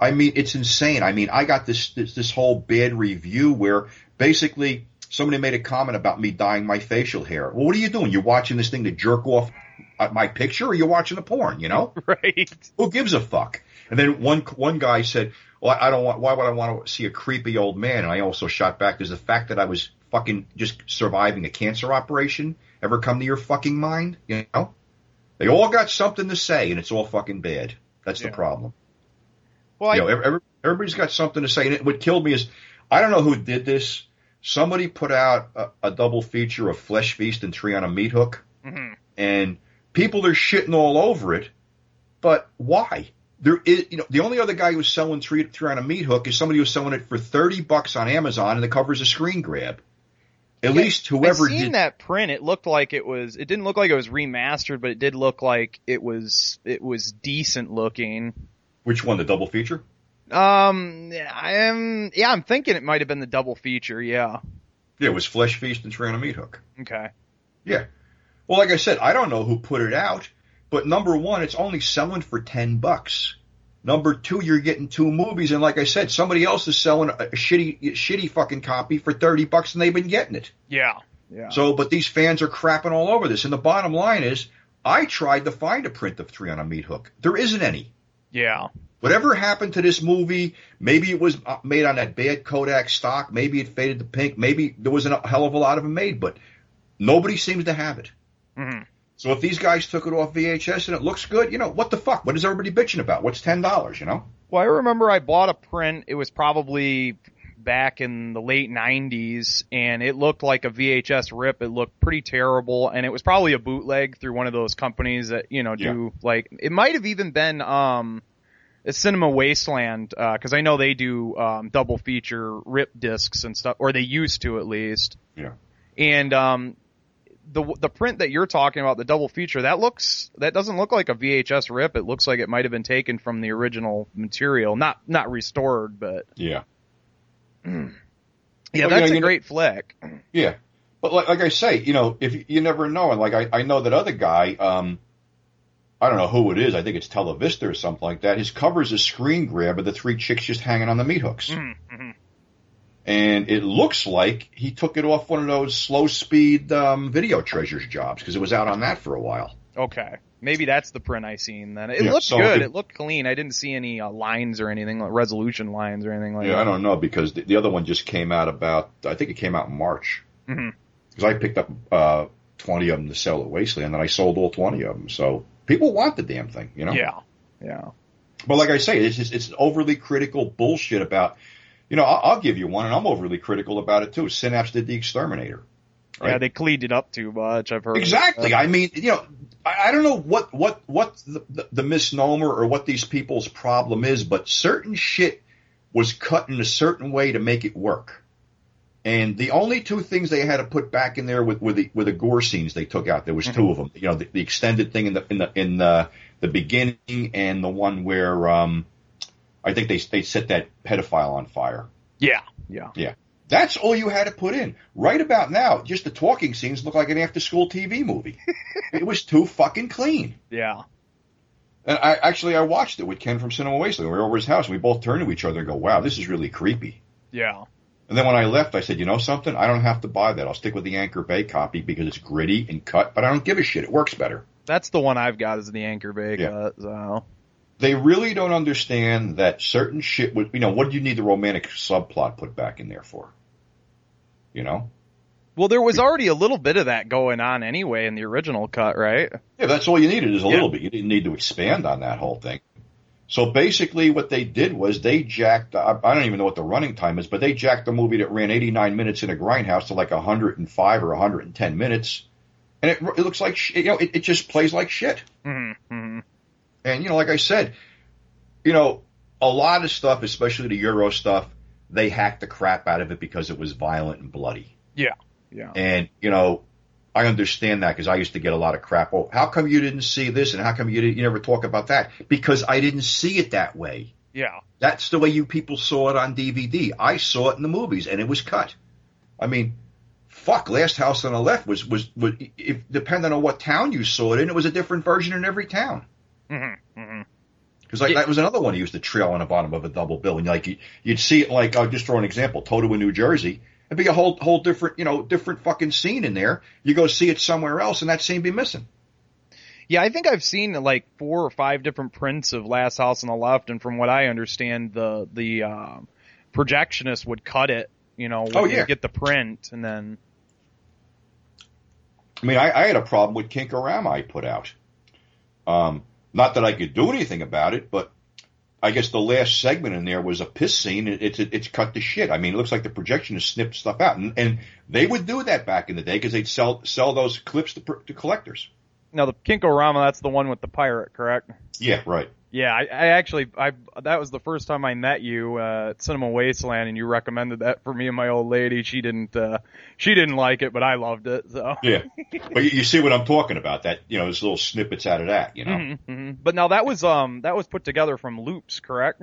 I mean, it's insane. I mean, I got this, this this whole bad review where basically somebody made a comment about me dyeing my facial hair. Well, what are you doing? You're watching this thing to jerk off at my picture, or you're watching the porn, you know? Right. Who gives a fuck? And then one one guy said, well, I don't want, why would I want to see a creepy old man? And I also shot back, does the fact that I was fucking just surviving a cancer operation ever come to your fucking mind? You know? They all got something to say, and it's all fucking bad. That's yeah. the problem. Well, you I, know, every, everybody's got something to say. And it, what killed me is, I don't know who did this. Somebody put out a, a double feature of Flesh Feast and Tree on a Meat Hook. Mm-hmm. And people are shitting all over it. But why? There is, you know, the only other guy who's selling Tree, Tree on a Meat Hook is somebody who's selling it for thirty bucks on Amazon, and the cover's a screen grab. At yeah, least whoever I've seen did that print, it looked like it was, it didn't look like it was remastered, but it did look like it was, it was decent looking. Which one, the double feature? Um, I am, yeah, I'm thinking it might have been the double feature, yeah. Yeah, it was Flesh Feast and Tree on a Meat Hook. Okay. Yeah. Well, like I said, I don't know who put it out, but number one, it's only selling for ten bucks. Number two, you're getting two movies, and like I said, somebody else is selling a shitty, shitty fucking copy for thirty bucks, and they've been getting it. Yeah, yeah. So, but these fans are crapping all over this, and the bottom line is, I tried to find a print of Tree on a Meat Hook. There isn't any. Yeah. Whatever happened to this movie, maybe it was made on that bad Kodak stock, maybe it faded to pink, maybe there wasn't a hell of a lot of them made, but nobody seems to have it. Mm-hmm. So if these guys took it off V H S and it looks good, you know, what the fuck? What is everybody bitching about? What's ten dollars, you know? Well, I remember I bought a print. It was probably back in the late nineties, and it looked like a V H S rip. It looked pretty terrible, and it was probably a bootleg through one of those companies that, you know, do, yeah. like, it might have even been um, a Cinema Wasteland, because uh, I know they do um, double feature rip discs and stuff, or they used to at least. Yeah. And, um... The the print that you're talking about, the double feature, that looks that doesn't look like a V H S rip. It looks like it might have been taken from the original material, not not restored, but yeah, mm. yeah, well, that's you know, a great know, flick. Yeah, but like, like I say, you know, if you never know, and like I, I know that other guy, um, I don't know who it is. I think it's Televista or something like that. His cover is a screen grab of the three chicks just hanging on the meat hooks. Mm-hmm. And it looks like he took it off one of those slow-speed um, video treasures jobs because it was out on that for a while. Okay. Maybe that's the print I seen then. It yeah, looked so good. It, it looked clean. I didn't see any uh, lines or anything, like resolution lines or anything like yeah, that. Yeah, I don't know because the, the other one just came out about – I think it came out in March because mm-hmm. I picked up uh, twenty of them to sell at Wasteland, and I sold all twenty of them. So people want the damn thing, you know? Yeah, yeah. But like I say, it's just, it's overly critical bullshit about – You know, I'll, I'll give you one, and I'm overly critical about it, too. Synapse did The Exterminator. Right? Yeah, they cleaned it up too much, I've heard. Exactly. I mean, you know, I, I don't know what, what, what the, the, the misnomer or what these people's problem is, but certain shit was cut in a certain way to make it work. And the only two things they had to put back in there with, with, the, with the gore scenes they took out, there was mm-hmm. two of them. You know, the, the extended thing in the in the, in the, the beginning and the one where... Um, I think they they set that pedophile on fire. Yeah, yeah, yeah. That's all you had to put in. Right about now, just the talking scenes look like an after-school T V movie. It was too fucking clean. Yeah. And I actually I watched it with Ken from Cinema Wasteland. We were over his house, and we both turned to each other and go, "Wow, this is really creepy." Yeah. And then when I left, I said, "You know something? I don't have to buy that. I'll stick with the Anchor Bay copy because it's gritty and cut, but I don't give a shit. It works better." That's the one I've got is the Anchor Bay yeah. cut. So. They really don't understand that certain shit would, you know, what do you need the romantic subplot put back in there for? You know? Well, there was already a little bit of that going on anyway in the original cut, right? Yeah, that's all you needed is a yeah. little bit. You didn't need to expand on that whole thing. So basically what they did was they jacked, I don't even know what the running time is, but they jacked the movie that ran eighty-nine minutes in a grindhouse to like one hundred five or one hundred ten minutes. And it, it looks like, sh- you know, it, it just plays like shit. Mm-hmm. Mm-hmm. And, you know, like I said, you know, a lot of stuff, especially the Euro stuff, they hacked the crap out of it because it was violent and bloody. Yeah, yeah. And, you know, I understand that because I used to get a lot of crap. Oh, how come you didn't see this and how come you, didn't, you never talk about that? Because I didn't see it that way. Yeah. That's the way you people saw it on D V D. I saw it in the movies, and it was cut. I mean... Fuck, Last House on the Left was, was, was if, depending on what town you saw it in, it was a different version in every town. Mm-hmm, mm-hmm. Because like, that was another one he used to trail on the bottom of a double bill. And like you'd see it, like, I'll just throw an example, Toto in New Jersey. It'd be a whole whole different, you know, different fucking scene in there. You go see it somewhere else, and that scene be missing. Yeah, I think I've seen like four or five different prints of Last House on the Left, and from what I understand, the the uh, projectionist would cut it, you know, when oh, yeah. get the print, and then. I mean, I, I had a problem with Kinkorama I put out. Um, not that I could do anything about it, but I guess the last segment in there was a piss scene. It, it, it, it's cut to shit. I mean, it looks like the projectionist snipped stuff out. And, and they would do that back in the day because they'd sell sell those clips to, to collectors. Now, the Kinkorama, that's the one with the pirate, correct? Yeah, right. Yeah, I, I actually, I that was the first time I met you uh, at Cinema Wasteland, and you recommended that for me and my old lady. She didn't, uh, she didn't like it, but I loved it. So yeah, but you see what I'm talking about? That, you know, there's little snippets out of that, you know. Mm-hmm, mm-hmm. But now that was um that was put together from loops, correct?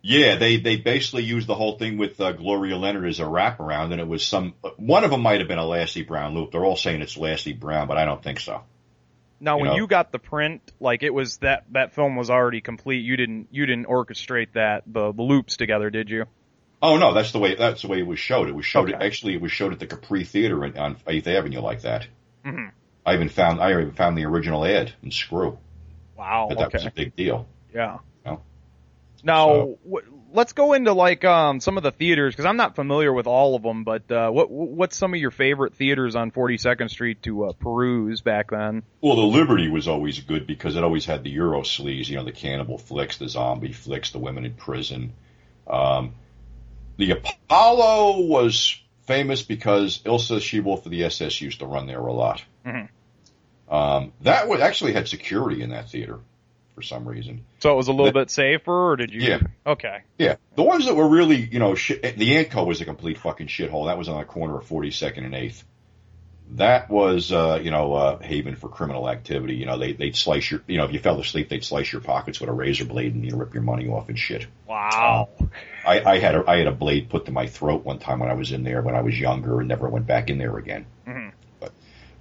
Yeah, they they basically used the whole thing with uh, Gloria Leonard as a wraparound, and it was some one of them might have been a Lassie Brown loop. They're all saying it's Lassie Brown, but I don't think so. Now, you when know, you got the print, like it was that, that film was already complete. You didn't you didn't orchestrate that the, the loops together, did you? Oh no, that's the way that's the way it was showed. It was showed okay. actually it was showed at the Capri Theater in, on Eighth Avenue like that. Mm-hmm. I even found I even found the original ad in Screw. Wow, but that okay. was a big deal. Yeah. You know? Now so. w- let's go into like um, some of the theaters because I'm not familiar with all of them. But uh, what what's some of your favorite theaters on forty-second Street to uh, peruse back then? Well, the Liberty was always good because it always had the Euro sleaze, you know, the cannibal flicks, the zombie flicks, the women in prison. Um, the Apollo was famous because Ilsa Shewolf of the S S used to run there a lot. Mm-hmm. Um, that was, actually had security in that theater. For some reason. So it was a little the, bit safer, or did you? Yeah. Okay. Yeah. The ones that were really, you know, shit, the Anco was a complete fucking shithole. That was on the corner of forty-second and eighth. That was, uh, you know, uh, haven for criminal activity. You know, they, they'd slice your, you know, if you fell asleep, they'd slice your pockets with a razor blade and, you know, rip your money off and shit. Wow. Um, I, I had a, I had a blade put to my throat one time when I was in there when I was younger and never went back in there again. Mm-hmm.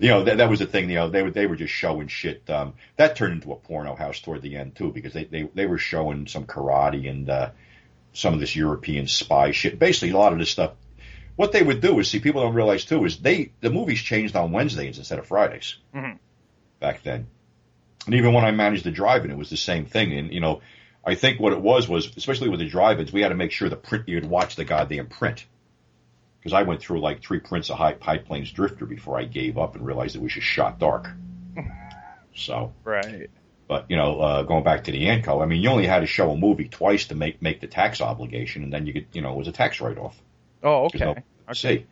You know, that, that was the thing, you know, they were, they were just showing shit. Um, that turned into a porno house toward the end, too, because they, they, they were showing some karate and uh, some of this European spy shit. Basically, a lot of this stuff. What they would do is, see, people don't realize, too, is they the movies changed on Wednesdays instead of Fridays mm-hmm. back then. And even when I managed the drive-in, it was the same thing. And, you know, I think what it was was, especially with the drive-ins, we had to make sure the print, you'd watch the goddamn print. Because I went through like three prints of High, High Plains Drifter before I gave up and realized it was just shot dark. So right, but you know, uh, going back to the Anco, I mean, you only had to show a movie twice to make make the tax obligation, and then you could, you know, it was a tax write off. Oh, okay. No, okay. See,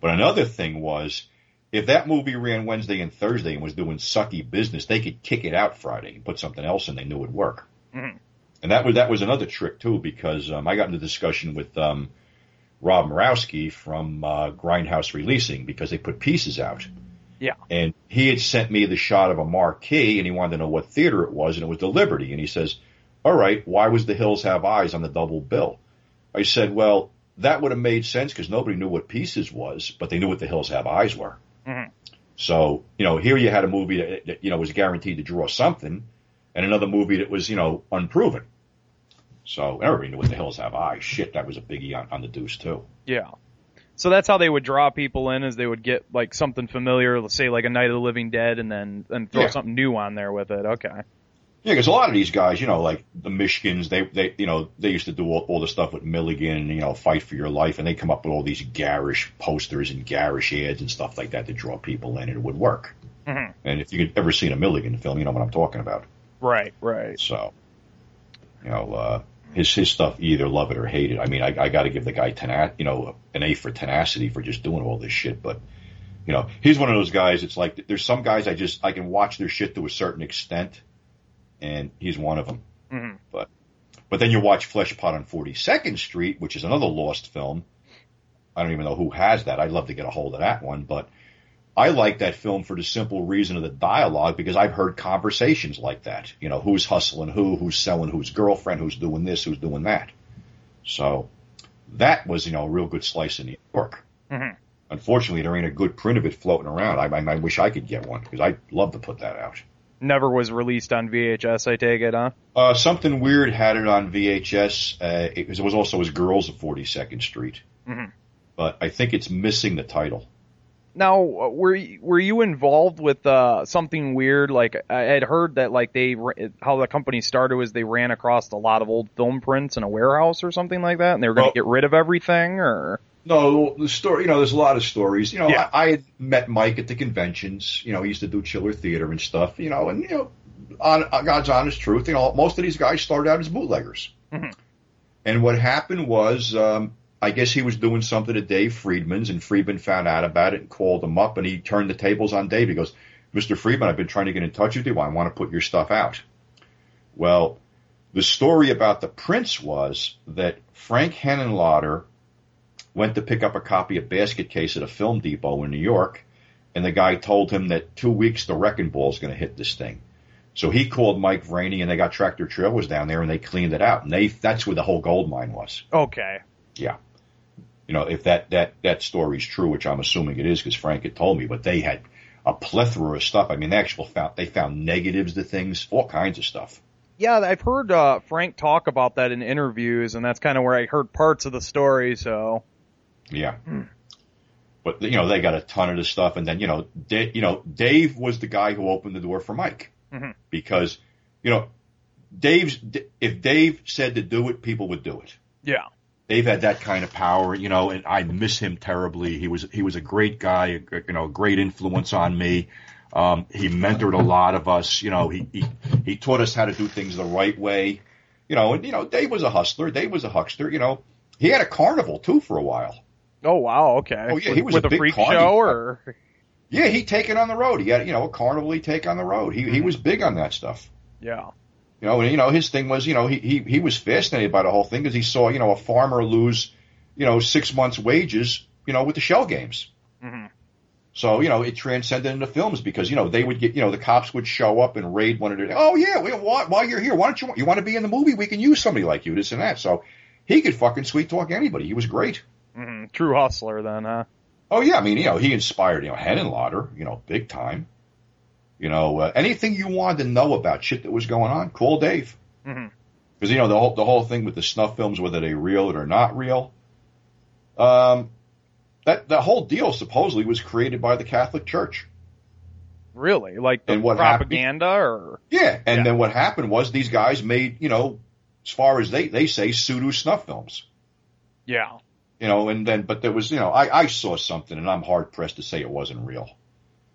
but another thing was, if that movie ran Wednesday and Thursday and was doing sucky business, they could kick it out Friday and put something else in. They knew it would work. Mm-hmm. And that was that was another trick too, because um, I got into discussion with. Um, Rob Murawski from uh, Grindhouse Releasing because they put pieces out. Yeah. And he had sent me the shot of a marquee, and he wanted to know what theater it was, and it was the Liberty. And he says, all right, why was The Hills Have Eyes on the double bill? I said, well, that would have made sense because nobody knew what Pieces was, but they knew what The Hills Have Eyes were. Mm-hmm. So, you know, here you had a movie that, that, you know, was guaranteed to draw something, and another movie that was, you know, unproven. So everybody knew what The Hills Have Eyes. Shit, that was a biggie on, on the deuce, too. Yeah. So that's how they would draw people in, is they would get, like, something familiar, let's say, like, a Night of the Living Dead, and then and throw yeah. something new on there with it. Okay. Yeah, because a lot of these guys, you know, like the Michkins, they, they you know, they used to do all, all the stuff with Milligan and, you know, Fight for Your Life, and they come up with all these garish posters and garish ads and stuff like that to draw people in, and it would work. Mm-hmm. And if you've ever seen a Milligan film, you know what I'm talking about. Right, right. So, you know, uh, His his stuff, either love it or hate it. I mean, I, I got to give the guy tena- you know, an A for tenacity for just doing all this shit. But, you know, he's one of those guys. It's like there's some guys I just I can watch their shit to a certain extent, and he's one of them. Mm-hmm. But but then you watch Fleshpot on forty-second Street, which is another lost film. I don't even know who has that. I'd love to get a hold of that one. But I like that film for the simple reason of the dialogue, because I've heard conversations like that. You know, who's hustling who, who's selling whose girlfriend, who's doing this, who's doing that. So that was, you know, a real good slice in New York. Mm-hmm. Unfortunately, there ain't a good print of it floating around. I, I, I wish I could get one, because I'd love to put that out. never was released on V H S, I take it, huh? Uh, something Weird had it on V H S. Uh, it, was, it was also as Girls of forty-second Street. Mm-hmm. But I think it's missing the title. Now, were were you involved with uh, Something Weird? Like, I had heard that, like, they how the company started was they ran across a lot of old film prints in a warehouse or something like that, and they were going to well, get rid of everything, or... No, the story, you know, there's a lot of stories. You know, yeah. I, I had met Mike at the conventions. You know, he used to do Chiller Theater and stuff, you know, and, you know, on, on God's honest truth, you know, most of these guys started out as bootleggers. Mm-hmm. And what happened was... Um, I guess he was doing something at Dave Friedman's, and Friedman found out about it and called him up, and he turned the tables on Dave. He goes, Mister Friedman, I've been trying to get in touch with you. I want to put your stuff out. Well, the story about the prints was that Frank Henenlotter went to pick up a copy of Basket Case at a film depot in New York, and the guy told him that two weeks the wrecking ball is going to hit this thing. So he called Mike Vraney, and they got Tractor Trailers down there, and they cleaned it out. And they that's where the whole gold mine was. Okay. Yeah. You know, if that, that, that story's true, which I'm assuming it is because Frank had told me, but they had a plethora of stuff. I mean, they actually found, they found negatives to things, all kinds of stuff. Yeah, I've heard uh, Frank talk about that in interviews, and that's kind of where I heard parts of the story, so. Yeah. Hmm. But, you know, they got a ton of the stuff, and then, you know, D- you know, Dave was the guy who opened the door for Mike. Mm-hmm. Because, you know, Dave's if Dave said to do it, people would do it. Yeah. Dave had that kind of power, you know, and I miss him terribly. He was he was a great guy, you know, a great influence on me. Um, he mentored a lot of us, you know. He, he he taught us how to do things the right way, you know. And you know, Dave was a hustler. Dave was a huckster, you know. He had a carnival too for a while. Oh wow, okay. Oh yeah, he was with a, big a freak carnival. Show or. Yeah, he'd take it on the road. He had, you know, a carnival he'd take on the road. He he was big on that stuff. Yeah. You know, and, you know, his thing was, you know, he he, he was fascinated by the whole thing because he saw, you know, a farmer lose, you know, six months' wages, you know, with the shell games. Mm-hmm. So, you know, it transcended into films because, you know, they would get, you know, the cops would show up and raid one of their, oh, yeah, we, why, while you're here, why don't you, you want to be in the movie? We can use somebody like you, this and that. So he could fucking sweet talk anybody. He was great. Mm-hmm. True hustler then, huh? Oh, yeah. I mean, you know, he inspired, you know, Henenlotter, you know, big time. You know, uh, anything you wanted to know about shit that was going on, call Dave. Because, mm-hmm. you know, the whole, the whole thing with the snuff films, whether they're real or not real, um, that the whole deal supposedly was created by the Catholic Church. Really? Like the propaganda? Happened, or Yeah. And yeah. then what happened was these guys made, you know, as far as they, they say, pseudo snuff films. Yeah. You know, and then, but there was, you know, I, I saw something and I'm hard-pressed to say it wasn't real.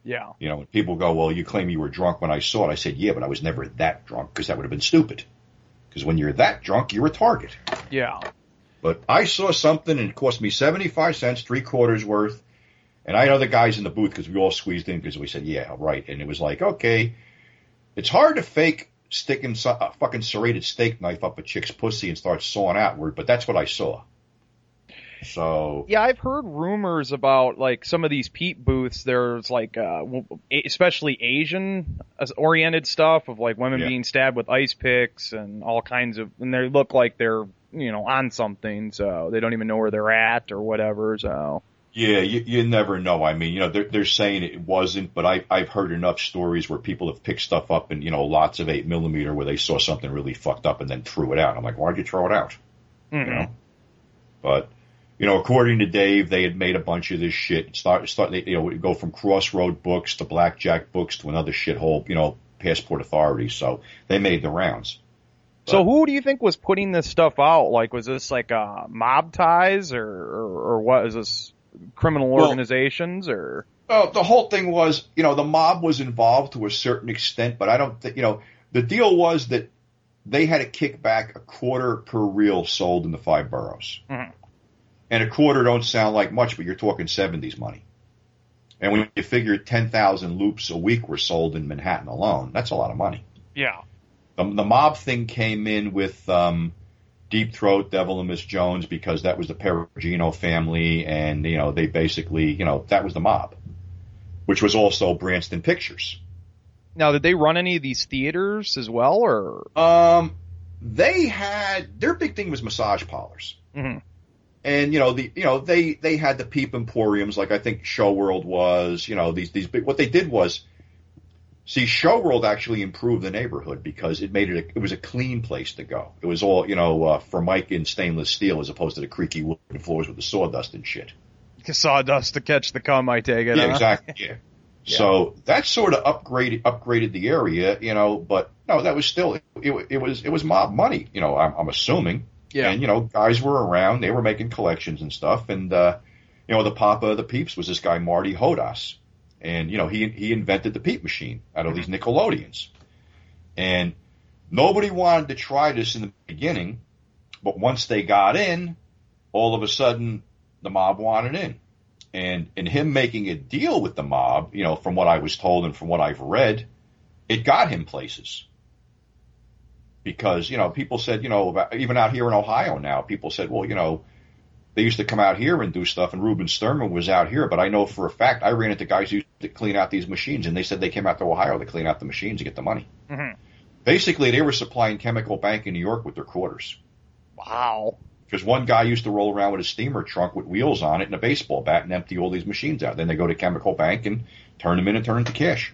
Yeah. You know, people go, well, you claim you were drunk when I saw it. I said, yeah, but I was never that drunk because that would have been stupid. Because when you're that drunk, you're a target. Yeah. But I saw something and it cost me seventy-five cents, three quarters worth. And I had other guys in the booth because we all squeezed in because we said, yeah, right. And it was like, okay, it's hard to fake sticking a fucking serrated steak knife up a chick's pussy and start sawing outward, but that's what I saw. So yeah, I've heard rumors about like some of these Pete booths. There's like, uh, especially Asian-oriented stuff of like women yeah. being stabbed with ice picks and all kinds of, and they look like they're you know on something, so they don't even know where they're at or whatever. So yeah, you, you never know. I mean, you know, they're they're saying it wasn't, but I I've heard enough stories where people have picked stuff up and you know lots of eight millimeter where they saw something really fucked up and then threw it out. I'm like, why'd you throw it out? Mm-mm. You know, but. You know, according to Dave, they had made a bunch of this shit. Start, start. You know, go from Crossroad Books to Blackjack Books to another shithole. You know, Passport Authority. So they made the rounds. But, so who do you think was putting this stuff out? Like, was this like uh, mob ties, or, or or what? Is this criminal organizations, well, or? Well, the whole thing was, you know, the mob was involved to a certain extent, but I don't think, you know, the deal was that they had to kick back a quarter per reel sold in the five boroughs. Mm-hmm. And a quarter don't sound like much, but you're talking seventies money. And when you figure ten thousand loops a week were sold in Manhattan alone, that's a lot of money. Yeah. The, the mob thing came in with um, Deep Throat, Devil and Miss Jones, because that was the Perugino family, and you know they basically, you know, that was the mob, which was also Branston Pictures. Now, did they run any of these theaters as well, or? Um, they had their big thing was massage parlors. Mm-hmm. And you know the you know they, they had the peep emporiums like I think Show World was you know these these big, what they did was See, Show World actually improved the neighborhood because it made it a, it was a clean place to go. It was all, you know, uh, Formica and stainless steel as opposed to the creaky wooden floors with the sawdust and shit. The sawdust to catch the cum, I take it. Yeah, huh? Exactly. Yeah. Yeah. So that sort of upgraded upgraded the area, you know. But no, that was still it. It was it was mob money, you know. I'm, I'm assuming. Yeah. And you know, guys were around. They were making collections and stuff. And uh, you know, the papa of the Peeps was this guy Marty Hodas. And, you know, he he invented the Peep machine out of these Nickelodeons. And nobody wanted to try this in the beginning, but once they got in, all of a sudden the mob wanted in. And in him making a deal with the mob, you know, from what I was told and from what I've read, it got him places. Because, you know, people said, you know, about, even out here in Ohio now, people said, well, you know, they used to come out here and do stuff, and Ruben Sturman was out here. But I know for a fact I ran into guys who used to clean out these machines, and they said they came out to Ohio to clean out the machines to get the money. Mm-hmm. Basically, they were supplying Chemical Bank in New York with their quarters. Wow. Because one guy used to roll around with a steamer trunk with wheels on it and a baseball bat and empty all these machines out. Then they go to Chemical Bank and turn them in and turn into cash.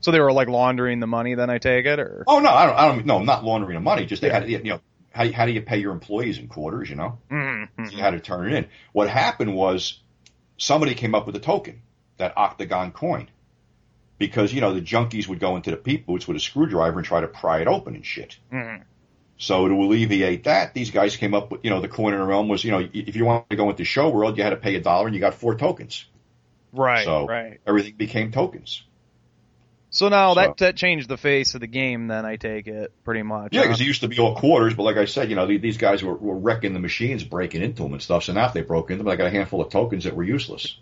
So they were, like, laundering the money then, I take it? Or Oh, no, I don't, I don't, no, not laundering the money. Just they yeah. had, you know. How, how do you pay your employees in quarters, you know? Mm-hmm. You had to turn it in. What happened was somebody came up with a token, that octagon coin, because, you know, the junkies would go into the peep boots with a screwdriver and try to pry it open and shit. Mm-hmm. So to alleviate that, these guys came up with, you know, the coin in the realm was, you know, if you wanted to go into Show World, you had to pay a dollar and you got four tokens. Right, so right. Everything became tokens. So now so, that, that changed the face of the game then, I take it, pretty much. Yeah, because huh? It used to be all quarters, but like I said, you know, these guys were, were wrecking the machines, breaking into them and stuff, so now if they broke into them, they got a handful of tokens that were useless.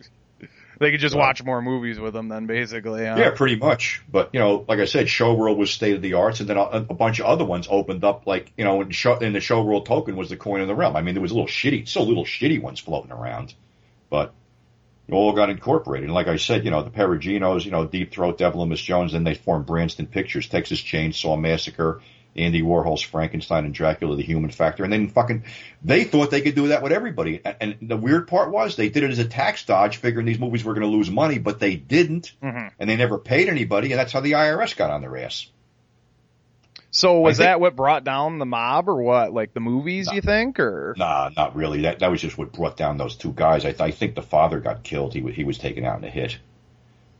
They could just so, watch more movies with them then, basically. Huh? Yeah, pretty much. But, you know, like I said, Show World was state-of-the-arts, and then a, a bunch of other ones opened up, like, you know, and, show, and the Show World token was the coin of the realm. I mean, there was a little shitty, still little shitty ones floating around, but... all got incorporated. And like I said, you know, the Perugino's, you know, Deep Throat, Devil and Miss Jones, then they formed Branston Pictures, Texas Chainsaw Massacre, Andy Warhol's Frankenstein and Dracula, the Human Factor. And then fucking, they thought they could do that with everybody. And the weird part was they did it as a tax dodge, figuring these movies were going to lose money, but they didn't. Mm-hmm. And they never paid anybody. And that's how the I R S got on their ass. So was think, that what brought down the mob or what? Like the movies, nah, you think? Or Nah, not really. That that was just what brought down those two guys. I, th- I think the father got killed. He, w- he was taken out in a hit.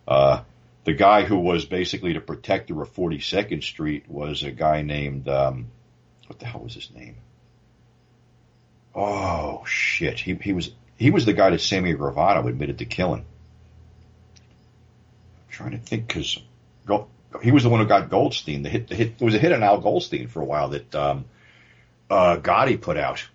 Uh, the guy who was basically the protector of forty-second Street was a guy named... Um, what the hell was his name? Oh, shit. He, he, was, he was the guy that Sammy Gravano admitted to killing. I'm trying to think because... He was the one who got Goldstein. The hit, the hit, there was a hit on Al Goldstein for a while that um, uh, Gotti put out.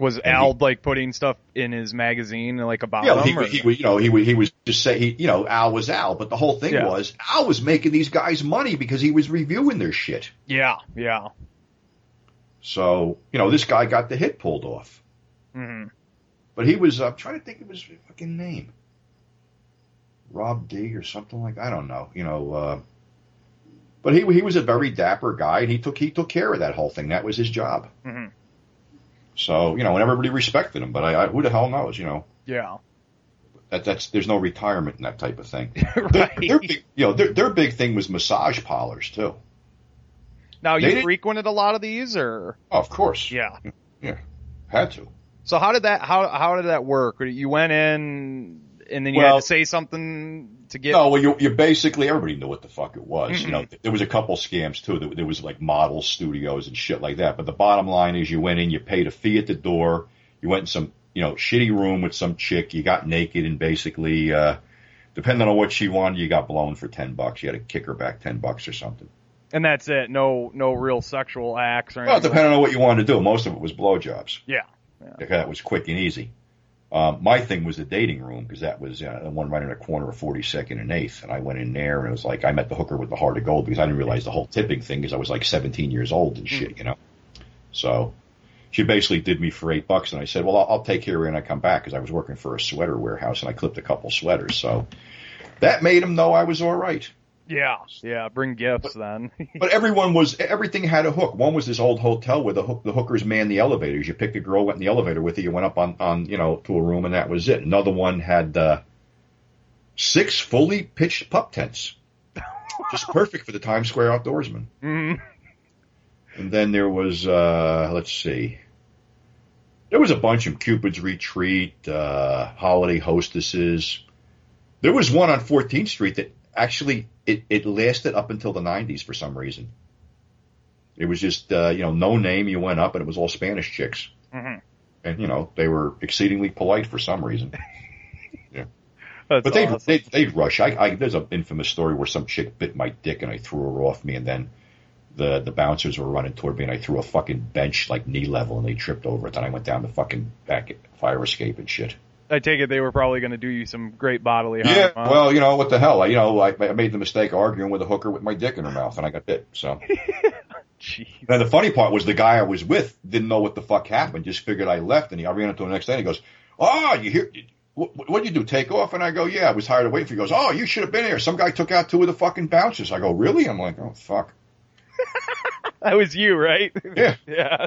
Was and Al he, like putting stuff in his magazine, like about yeah, him? Yeah, he, he, you know, he, he was just saying, you know, Al was Al, but the whole thing yeah. was Al was making these guys money because he was reviewing their shit. Yeah, yeah. So you know, this guy got the hit pulled off. Mm-hmm. But he was. I'm trying to think of his fucking name. Rob D or something like I don't know, you know. Uh, but he he was a very dapper guy, and he took he took care of that whole thing. That was his job. Mm-hmm. So you know, and everybody respected him. But I, I who the hell knows, you know? Yeah. That that's there's no retirement in that type of thing. Right. Their, their big, you know, their, their big thing was massage parlors too. Now you frequented a lot of these, or oh, of course, yeah, yeah, had to. So how did that how how did that work? You went in. And then you well, had to say something to get... No, well, you, you basically... Everybody knew what the fuck it was. Mm-hmm. You know, there was a couple scams, too. There, there was, like, model studios and shit like that. But the bottom line is you went in, you paid a fee at the door. You went in some, you know, shitty room with some chick. You got naked and basically, uh, depending on what she wanted, you got blown for ten bucks. You had to kick her back ten bucks or something. And that's it. No no real sexual acts or anything? Well, depending on what you wanted to do. Most of it was blowjobs. Yeah. yeah. Because that was quick and easy. Um, my thing was the dating room because that was uh, the one right in the corner of forty-second and eighth. And I went in there and it was like I met the hooker with the heart of gold because I didn't realize the whole tipping thing because I was like seventeen years old and shit, you know. So she basically did me for eight bucks. And I said, well, I'll, I'll take care of it when I come back because I was working for a sweater warehouse and I clipped a couple sweaters. So that made them know I was all right. Yeah, yeah, bring gifts but, then. But everyone was, everything had a hook. One was this old hotel where the hook, the hookers manned the elevators. You picked a girl, went in the elevator with her, you went up on, on you know, to a room, and that was it. Another one had uh, six fully pitched pup tents. Just perfect for the Times Square outdoorsman. Mm. And then there was, uh, let's see, there was a bunch of Cupid's Retreat, uh, Holiday Hostesses. There was one on fourteenth Street that actually it, it lasted up until the nineties for some reason. It was just, uh, you know, no name. You went up and it was all Spanish chicks. Mm-hmm. And, you know, they were exceedingly polite for some reason. Yeah. That's but they'd, awesome. they'd, they'd rush. I, I, there's an infamous story where some chick bit my dick and I threw her off me, and then the, the bouncers were running toward me and I threw a fucking bench like knee level and they tripped over it. And I went down the fucking back fire escape and shit. I take it they were probably going to do you some great bodily harm. Yeah, huh? Well, you know, what the hell? I, you know, I, I made the mistake of arguing with a hooker with my dick in her mouth and I got bit, so... Jeez. Now, the funny part was the guy I was with didn't know what the fuck happened, just figured I left, and he, I ran into him the next day, and he goes, oh, you hear, what, what did you do, take off? And I go, yeah, I was hired away for you. He goes, oh, you should have been here. Some guy took out two of the fucking bouncers. I go, really? I'm like, oh, fuck. That was you, right? Yeah. Yeah.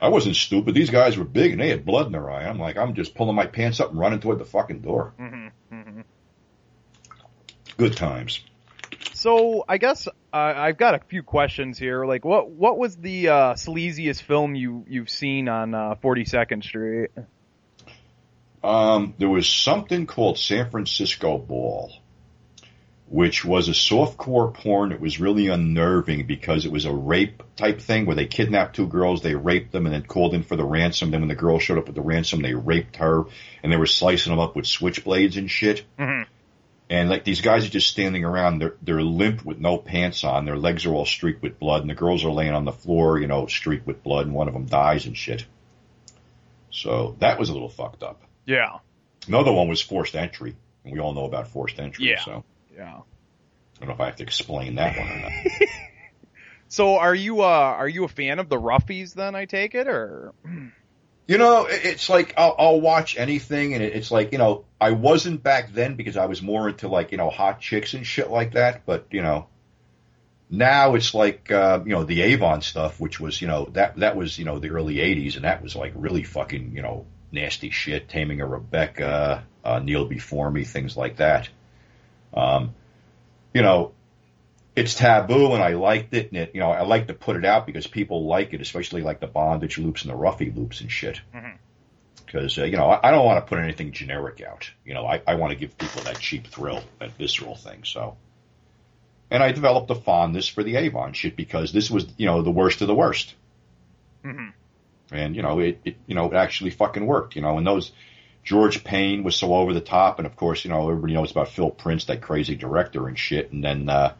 I wasn't stupid. These guys were big, and they had blood in their eye. I'm like, I'm just pulling my pants up and running toward the fucking door. Mm-hmm. Mm-hmm. Good times. So I guess uh, I've got a few questions here. Like, what what was the uh, sleaziest film you you've seen on uh, forty-second Street? Um, there was something called San Francisco Ball, which was a softcore porn. It was really unnerving because it was a rape type thing where they kidnapped two girls, they raped them, and then called in for the ransom. Then when the girl showed up with the ransom, they raped her, and they were slicing them up with switchblades and shit. Mm-hmm. And, like, these guys are just standing around. They're, they're limp with no pants on. Their legs are all streaked with blood. And the girls are laying on the floor, you know, streaked with blood. And one of them dies and shit. So that was a little fucked up. Yeah. Another one was forced entry. And we all know about forced entry. Yeah. So. Yeah. I don't know if I have to explain that one or not. So are you, uh, are you a fan of the Ruffies then, I take it? Or... You know, it's like I'll, I'll watch anything, and it's like, you know, I wasn't back then because I was more into, like, you know, hot chicks and shit like that. But, you know, now it's like, uh, you know, the Avon stuff, which was, you know, that that was, you know, the early eighties, and that was, like, really fucking, you know, nasty shit, Taming of Rebecca, uh, Kneel Before Me, things like that. Um, you know, it's taboo, and I liked it, and it, you know, I like to put it out because people like it, especially like the bondage loops and the roughy loops and shit. Because, mm-hmm. uh, you know, I, I don't want to put anything generic out. You know, I, I want to give people that cheap thrill, that visceral thing, so. And I developed a fondness for the Avon shit because this was, you know, the worst of the worst. Mm-hmm. And, you know, it, it, you know, it actually fucking worked, you know, and those... George Payne was so over the top, and of course, you know, everybody knows about Phil Prince, that crazy director and shit, and then, uh,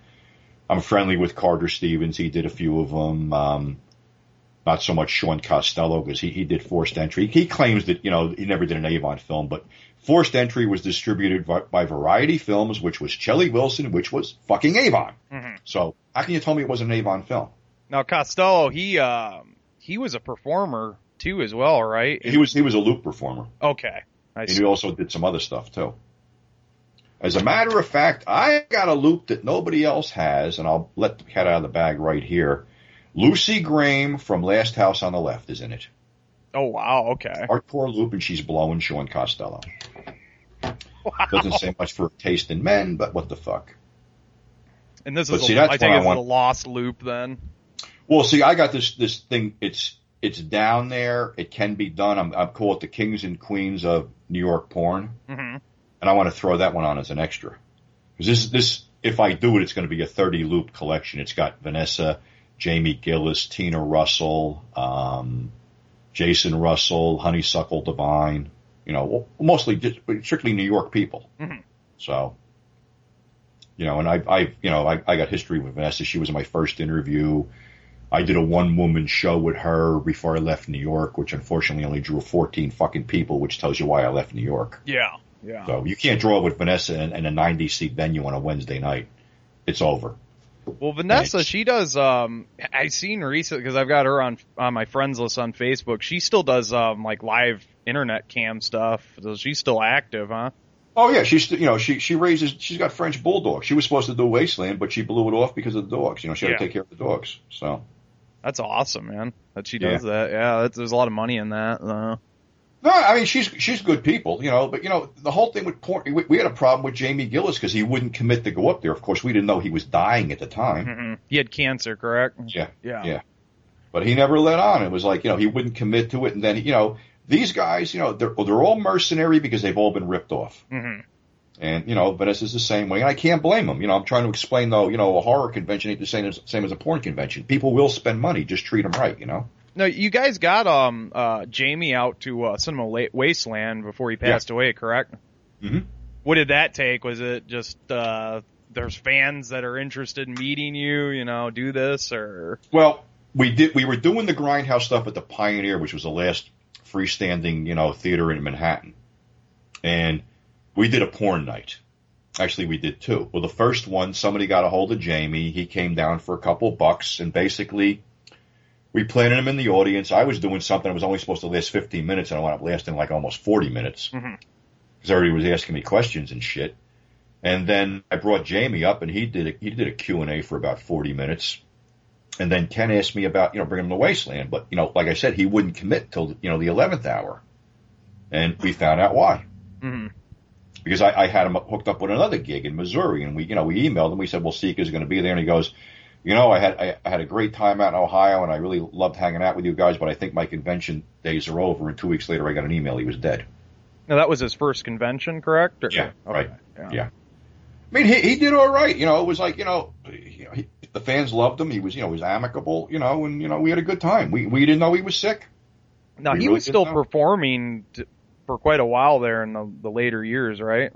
I'm friendly with Carter Stevens. He did a few of them. Um, not so much Sean Costello because he, he did Forced Entry. He claims that, you know, he never did an Avon film, but Forced Entry was distributed by, by Variety Films, which was Shelley Wilson, which was fucking Avon. Mm-hmm. So how can you tell me it wasn't an Avon film? Now, Costello, he uh, he was a performer, too, as well, right? He was, he was a loop performer. Okay. I see. And he also did some other stuff, too. As a matter of fact, I got a loop that nobody else has, and I'll let the cat out of the bag right here. Lucy Graham from Last House on the Left is in it. Oh, wow, okay. Hardcore loop, and she's blowing Sean Costello. Wow. Doesn't say much for taste in men, but what the fuck. And this but is, see, a, I think I it's want... a lost loop, then. Well, see, I got this, this thing. It's it's down there. It can be done. I'm, I'm call it the Kings and Queens of New York porn. Mm-hmm. And I want to throw that one on as an extra. Because this, this, if I do it, it's going to be a thirty-loop collection. It's got Vanessa, Jamie Gillis, Tina Russell, um, Jason Russell, Honeysuckle Divine. You know, mostly just, strictly New York people. Mm-hmm. So, you know, and I, I, you know, I, I got history with Vanessa. She was in my first interview. I did a one-woman show with her before I left New York, which unfortunately only drew fourteen fucking people, which tells you why I left New York. Yeah. Yeah. So you can't draw with Vanessa in, in a ninety-seat venue on a Wednesday night. It's over. Well, Vanessa, she does um, – I've seen recently because I've got her on on my friends list on Facebook. She still does um, like live internet cam stuff. So she's still active, huh? Oh, yeah. She's, you know, she, she raises – she's got French bulldogs. She was supposed to do Wasteland, but she blew it off because of the dogs. You know, she had yeah. to take care of the dogs. So that's awesome, man, that she does yeah. that. Yeah, that's, there's a lot of money in that, though. No, I mean, she's she's good people, you know, but, you know, the whole thing with porn, we, we had a problem with Jamie Gillis because he wouldn't commit to go up there. Of course, we didn't know he was dying at the time. Mm-hmm. He had cancer, correct? Yeah, yeah, yeah. But he never let on. It was like, you know, he wouldn't commit to it. And then, you know, these guys, you know, they're, they're all mercenary because they've all been ripped off. Mm-hmm. And, you know, Vanessa's the same way. And I can't blame them. You know, I'm trying to explain, though, you know, a horror convention ain't the same as, same as a porn convention. People will spend money. Just treat them right, you know. No, you guys got um uh Jamie out to uh, Cinema Wasteland before he passed yeah. away, correct? Mm-hmm. What did that take? Was it just uh, there's fans that are interested in meeting you, you know, do this or? Well, we did. We were doing the Grindhouse stuff at the Pioneer, which was the last freestanding, you know, theater in Manhattan, and we did a porn night. Actually, we did two. Well, the first one, somebody got a hold of Jamie. He came down for a couple bucks, and basically. We planted him in the audience. I was doing something that was only supposed to last fifteen minutes, and I wound up lasting like almost forty minutes because mm-hmm. everybody was asking me questions and shit. And then I brought Jamie up, and he did a, he did a Q and A for about forty minutes. And then Ken asked me about, you know, bringing him to Wasteland. But, you know, like I said, he wouldn't commit till, you know, the eleventh hour. And we found out why. Mm-hmm. Because I, I had him hooked up with another gig in Missouri, and we, you know, we emailed him. We said, well, Sika's going to be there, and he goes, you know, I had I had a great time out in Ohio, and I really loved hanging out with you guys, but I think my convention days are over. And two weeks later, I got an email. He was dead. Now, that was his first convention, correct? Or, yeah, okay. right. Yeah. yeah. I mean, he, he did all right. You know, it was like, you know, he, the fans loved him. He was, you know, he was amicable, you know, and, you know, we had a good time. We we didn't know he was sick. Now, we he really was still know. performing for quite a while there in the, the later years, right?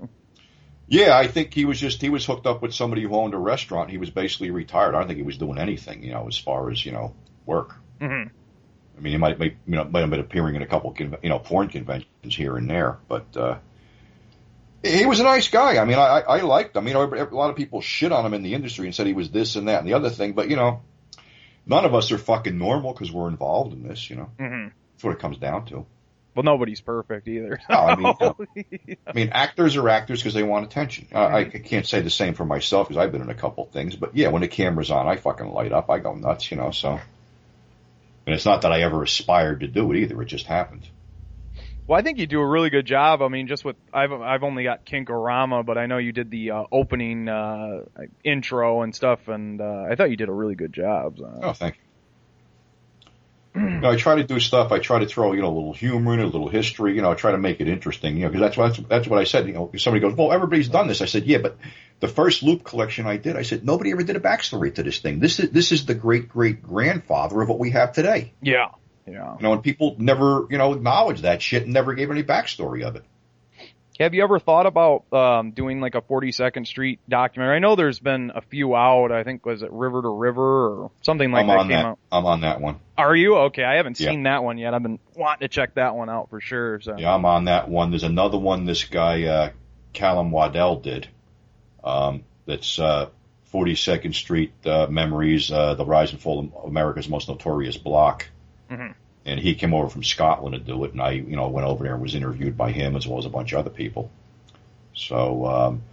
Yeah, I think he was just, he was hooked up with somebody who owned a restaurant. He was basically retired. I don't think he was doing anything, you know, as far as, you know, work. Mm-hmm. I mean, he might, might, you know, might have been appearing in a couple, you know, porn conventions here and there, but uh, he was a nice guy. I mean, I, I liked him. You know, a lot of people shit on him in the industry and said he was this and that and the other thing, but, you know, none of us are fucking normal because we're involved in this, you know. Mm-hmm. That's what it comes down to. Well, nobody's perfect either. No, I mean, you know, I mean, actors are actors because they want attention. I, I can't say the same for myself because I've been in a couple things. But, yeah, when the camera's on, I fucking light up. I go nuts, you know, so. And it's not that I ever aspired to do it either. It just happened. Well, I think you do a really good job. I mean, just with – I've I've only got Kinkorama, but I know you did the uh, opening uh, intro and stuff, and uh, I thought you did a really good job. So. Oh, thank you. You know, I try to do stuff. I try to throw, you know, a little humor in it, a little history. You know, I try to make it interesting. You know, because that's what that's, that's what I said. You know, somebody goes, "Well, everybody's done this." I said, "Yeah, but the first Loop collection I did, I said nobody ever did a backstory to this thing. This is this is the great great grandfather of what we have today." Yeah, yeah. You know, and people never, you know, acknowledged that shit and never gave any backstory of it. Have you ever thought about um, doing like a forty-second Street documentary? I know there's been a few out. I think was it River to River or something like I'm that on came that. out. I'm on that one. Are you? Okay, I haven't seen yeah. that one yet. I've been wanting to check that one out for sure. So. Yeah, I'm on that one. There's another one this guy uh, Callum Waddell did. Um, that's uh, forty-second Street uh, Memories, uh, the Rise and Fall of America's Most Notorious Block. Mm-hmm. And he came over from Scotland to do it, and I, you know, went over there and was interviewed by him as well as a bunch of other people. So um,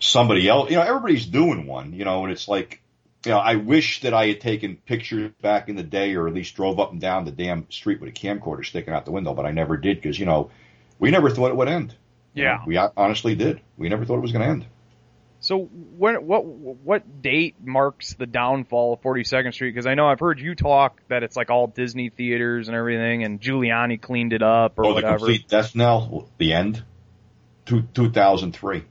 somebody else, you know, everybody's doing one, you know, and it's like, you know, I wish that I had taken pictures back in the day, or at least drove up and down the damn street with a camcorder sticking out the window, but I never did because, you know, we never thought it would end. Yeah, we honestly did. We never thought it was going to end. So when, what what date marks the downfall of forty-second Street? Because I know I've heard you talk that it's like all Disney theaters and everything, and Giuliani cleaned it up or oh, whatever. The complete death knell, the end, two, 2003. two thousand three.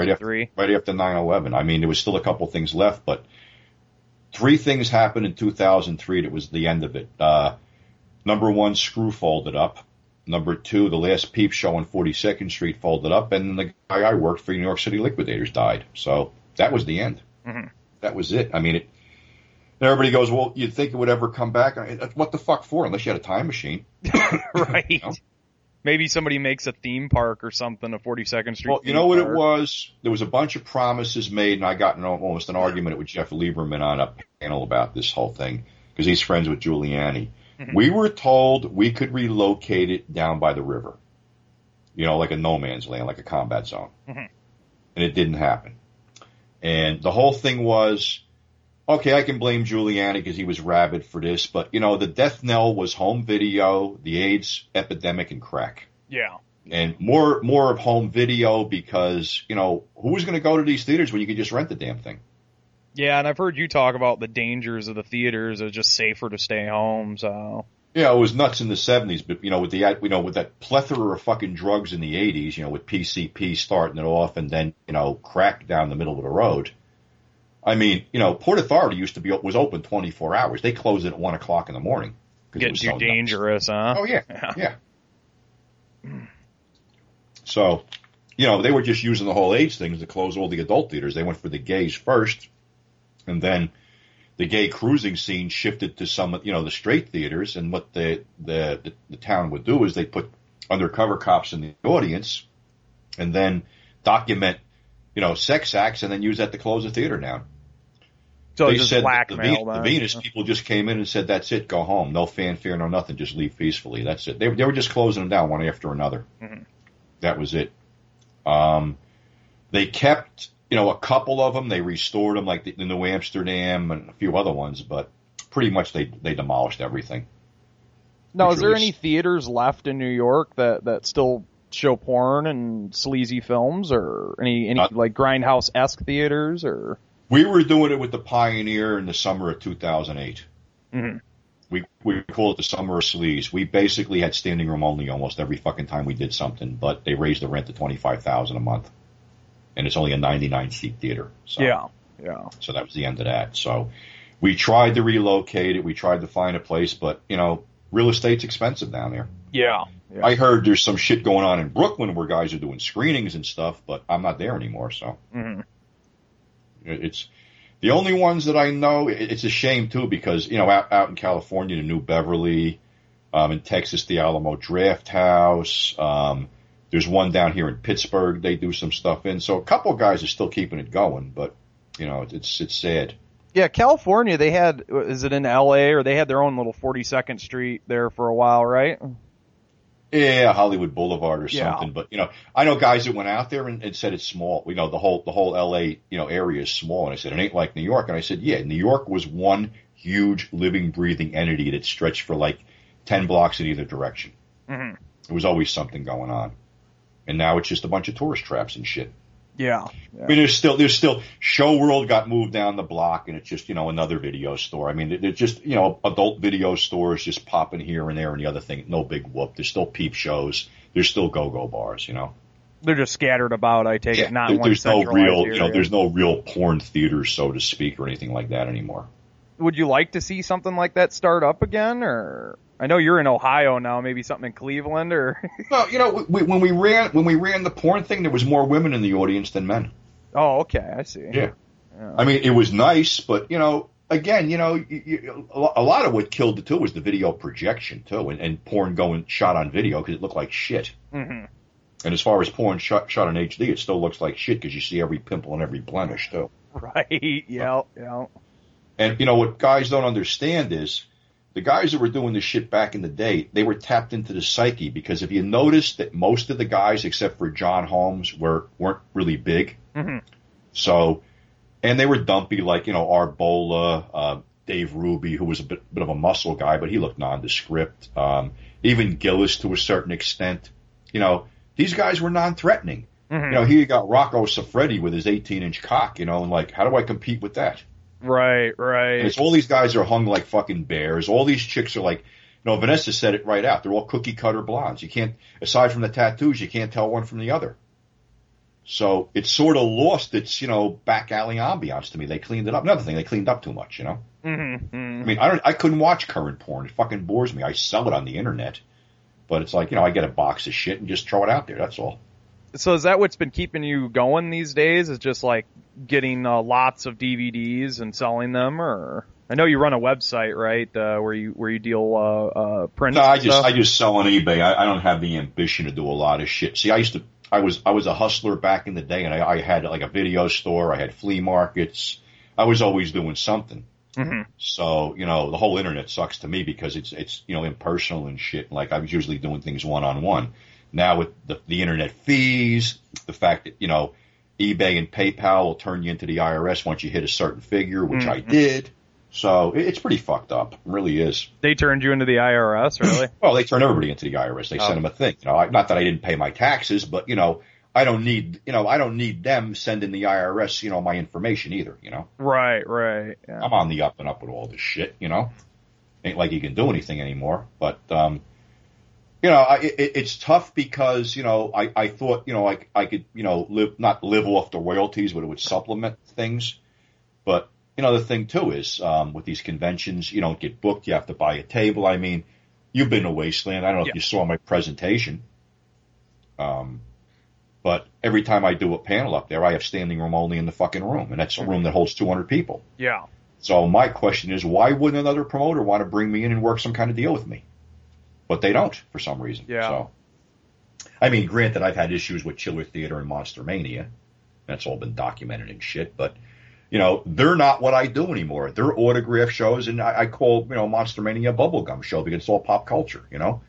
Right after, right after nine eleven. I mean, there was still a couple things left, but three things happened in two thousand three that was the end of it. Uh, number one, Screw folded up. Number two, the last peep show on forty-second Street folded up, and the guy I worked for, New York City Liquidators, died. So that was the end. Mm-hmm. That was it. I mean, it, everybody goes, well, you'd think it would ever come back. What the fuck for, unless you had a time machine? Right. You know? Maybe somebody makes a theme park or something, a forty-second Street Well, you know what park. It was? There was a bunch of promises made, and I got in almost an argument with Jeff Lieberman on a panel about this whole thing, because he's friends with Giuliani. We were told we could relocate it down by the river, you know, like a no man's land, like a combat zone. Mm-hmm. And it didn't happen. And the whole thing was okay, I can blame Giuliani because he was rabid for this, but, you know, the death knell was home video, the AIDS epidemic, and crack. Yeah. And more more of home video because, you know, who's going to go to these theaters when you can just rent the damn thing? Yeah, and I've heard you talk about the dangers of the theaters. It's just safer to stay home, so... Yeah, it was nuts in the seventies, but, you know, with the you know with that plethora of fucking drugs in the eighties, you know, with P C P starting it off and then, you know, crack down the middle of the road. I mean, you know, Port Authority used to be was open twenty-four hours. They closed it at one o'clock in the morning. Getting too so dangerous, nuts. huh? Oh, yeah, yeah. yeah. So, you know, they were just using the whole AIDS things to close all the adult theaters. They went for the gays first, and then... The gay cruising scene shifted to some, you know, the straight theaters, and what the, the, the, the town would do is they put undercover cops in the audience and then document, you know, sex acts and then use that to close the theater down. So they just said blackmail. The, the Venus people just came in and said, that's it, go home. No fanfare, no nothing, just leave peacefully. That's it. They, they were just closing them down one after another. Mm-hmm. That was it. Um, they kept... You know, a couple of them, they restored them, like the, the New Amsterdam and a few other ones, but pretty much they, they demolished everything. Now, is there any theaters left in New York that, that still show porn and sleazy films, or any, any uh, like, Grindhouse-esque theaters? Or we were doing it with the Pioneer in the summer of two thousand eight. Mm-hmm. We we call it the summer of sleaze. We basically had standing room only almost every fucking time we did something, but they raised the rent to twenty-five thousand dollars a month. And it's only a ninety-nine seat theater. So, yeah, yeah. So that was the end of that. So we tried to relocate it. We tried to find a place, but, you know, real estate's expensive down there. Yeah, yeah. I heard there's some shit going on in Brooklyn where guys are doing screenings and stuff, but I'm not there anymore. So mm-hmm. It's the only ones that I know. It's a shame, too, because, you know, out, out in California, the New Beverly, um, in Texas, the Alamo Draft House, um, there's one down here in Pittsburgh they do some stuff in. So a couple of guys are still keeping it going, but, you know, it's it's sad. Yeah, California, they had – is it in L A or they had their own little forty-second Street there for a while, right? Yeah, Hollywood Boulevard or something. Yeah. But, you know, I know guys that went out there and, and said it's small. You know, the whole the whole L A, you know, area is small. And I said, it ain't like New York. And I said, yeah, New York was one huge living, breathing entity that stretched for like ten blocks in either direction. Mm-hmm. There was always something going on. And now it's just a bunch of tourist traps and shit. Yeah, yeah. I mean, there's still, there's still, Show World got moved down the block, and it's just, you know, another video store. I mean, it's just, you know, adult video stores just popping here and there and the other thing. No big whoop. There's still peep shows. There's still go-go bars, you know. They're just scattered about, I take yeah, it. Not there, one there's no real, area. You know, there's no real porn theaters, so to speak, or anything like that anymore. Would you like to see something like that start up again, or... I know you're in Ohio now. Maybe something in Cleveland, or well, you know, we, when we ran when we ran the porn thing, there was more women in the audience than men. Oh, okay, I see. Yeah, yeah. I mean, it was nice, but you know, again, you know, you, you, a lot of what killed it too was the video projection too, and, and porn going shot on video because it looked like shit. Mm-hmm. And as far as porn shot shot in H D, it still looks like shit because you see every pimple and every blemish too. Right. Yeah. Yeah. And you know what guys don't understand is. The guys that were doing this shit back in the day, they were tapped into the psyche because if you notice that most of the guys, except for John Holmes, were, weren't really big. Mm-hmm. So, and they were dumpy like, you know, Arbola, uh, Dave Ruby, who was a bit, bit of a muscle guy, but he looked nondescript. Um, even Gillis to a certain extent. You know, these guys were non-threatening. Mm-hmm. You know, here you got Rocco Siffredi with his eighteen inch cock, you know, and like, how do I compete with that? Right, right. And it's all these guys are hung like fucking bears. All these chicks are like, you know, Vanessa said it right out. They're all cookie cutter blondes. You can't, aside from the tattoos, you can't tell one from the other. So it's sort of lost its, you know, back alley ambiance to me. They cleaned it up. Another thing, they cleaned up too much, you know? Mm-hmm, mm-hmm. I mean, I don't, I couldn't watch current porn. It fucking bores me. I sell it on the internet. But it's like, you know, I get a box of shit and just throw it out there. That's all. So is that what's been keeping you going these days? Is just like getting uh, lots of D V Ds and selling them, or I know you run a website, right? Uh, where you where you deal uh, uh, print. No, I just stuff? I just sell on eBay. I, I don't have the ambition to do a lot of shit. See, I used to I was I was a hustler back in the day, and I, I had like a video store. I had flea markets. I was always doing something. Mm-hmm. So you know the whole internet sucks to me because it's it's you know impersonal and shit. Like I was usually doing things one on one. Now with the, the internet fees, the fact that, you know, eBay and PayPal will turn you into the I R S once you hit a certain figure, which mm-hmm. I did. So it's pretty fucked up. It really is. They turned you into the I R S, really? Well, they turned everybody into the I R S. They oh. sent them a thing. You know, I, not that I didn't pay my taxes, but you know, I don't need you know, I don't need them sending the I R S, you know, my information either. You know, right, right. Yeah. I'm on the up and up with all this shit. You know, ain't like you can do anything anymore. But um, you know, I, it, it's tough because you know, I, I thought you know, I I could you know, live not live off the royalties, but it would supplement things, but. You know, the thing, too, is um, with these conventions, you don't get booked. You have to buy a table. I mean, you've been to Wasteland. I don't know yeah. if you saw my presentation, um, but every time I do a panel up there, I have standing room only in the fucking room, and that's a room that holds two hundred people. Yeah. So my question is, why wouldn't another promoter want to bring me in and work some kind of deal with me? But they don't for some reason. Yeah. So, I mean, granted, I've had issues with Chiller Theater and Monster Mania. That's all been documented and shit, but... You know, they're not what I do anymore. They're autograph shows, and I, I call, you know, Monster Mania a bubblegum show because it's all pop culture, you know.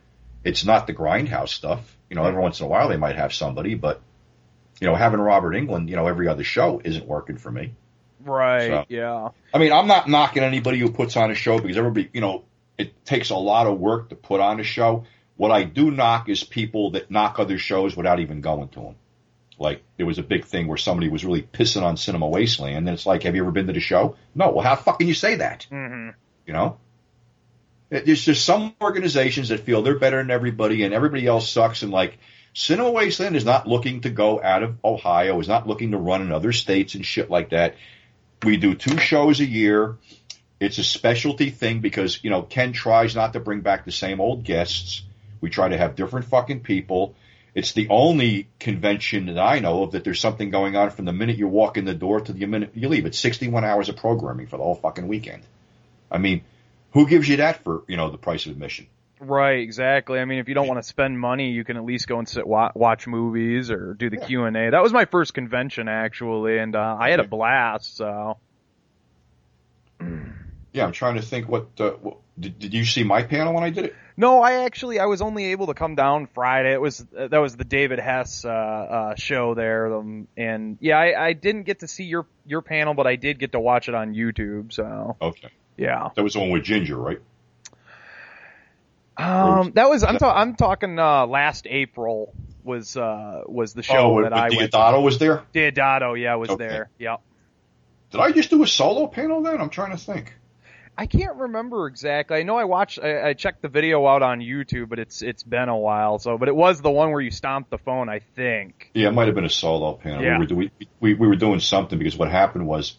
It's not the grindhouse stuff. You know, every once in a while they might have somebody, but, you know, having Robert Englund, you know, every other show isn't working for me. Right, so, yeah. I mean, I'm not knocking anybody who puts on a show because everybody, you know, it takes a lot of work to put on a show. What I do knock is people that knock other shows without even going to them. Like, there was a big thing where somebody was really pissing on Cinema Wasteland, and it's like, have you ever been to the show? No. Well, how the fuck can you say that? Mm-hmm. You know? There's just some organizations that feel they're better than everybody, and everybody else sucks, and, like, Cinema Wasteland is not looking to go out of Ohio, is not looking to run in other states and shit like that. We do two shows a year. It's a specialty thing because, you know, Ken tries not to bring back the same old guests. We try to have different fucking people. It's the only convention that I know of that there's something going on from the minute you walk in the door to the minute you leave. It's sixty-one hours of programming for the whole fucking weekend. I mean, who gives you that for, you know, the price of admission? Right, exactly. I mean, if you don't want to spend money, you can at least go and sit watch movies or do the yeah. Q and A. That was my first convention, actually, and uh, I had a blast, so... Yeah, I'm trying to think what... Uh, what Did, did you see my panel when I did it? No, I actually, I was only able to come down Friday. It was, that was the David Hess, uh, uh, show there. Um, and yeah, I, I didn't get to see your, your panel, but I did get to watch it on YouTube. So. Okay. Yeah. That was the one with Ginger, right? Um, that was, I'm, ta- I'm talking, uh, last April was, uh, was the show oh, that I went to. Deodato was there? Deodato, yeah, was okay. there. Yep. Did I just do a solo panel then? I'm trying to think. I can't remember exactly. I know I watched, I, I checked the video out on YouTube, but it's it's been a while. So, but it was the one where you stomped the phone, I think. Yeah, it might have been a solo panel. Yeah. We, were, we, we, we were doing something because what happened was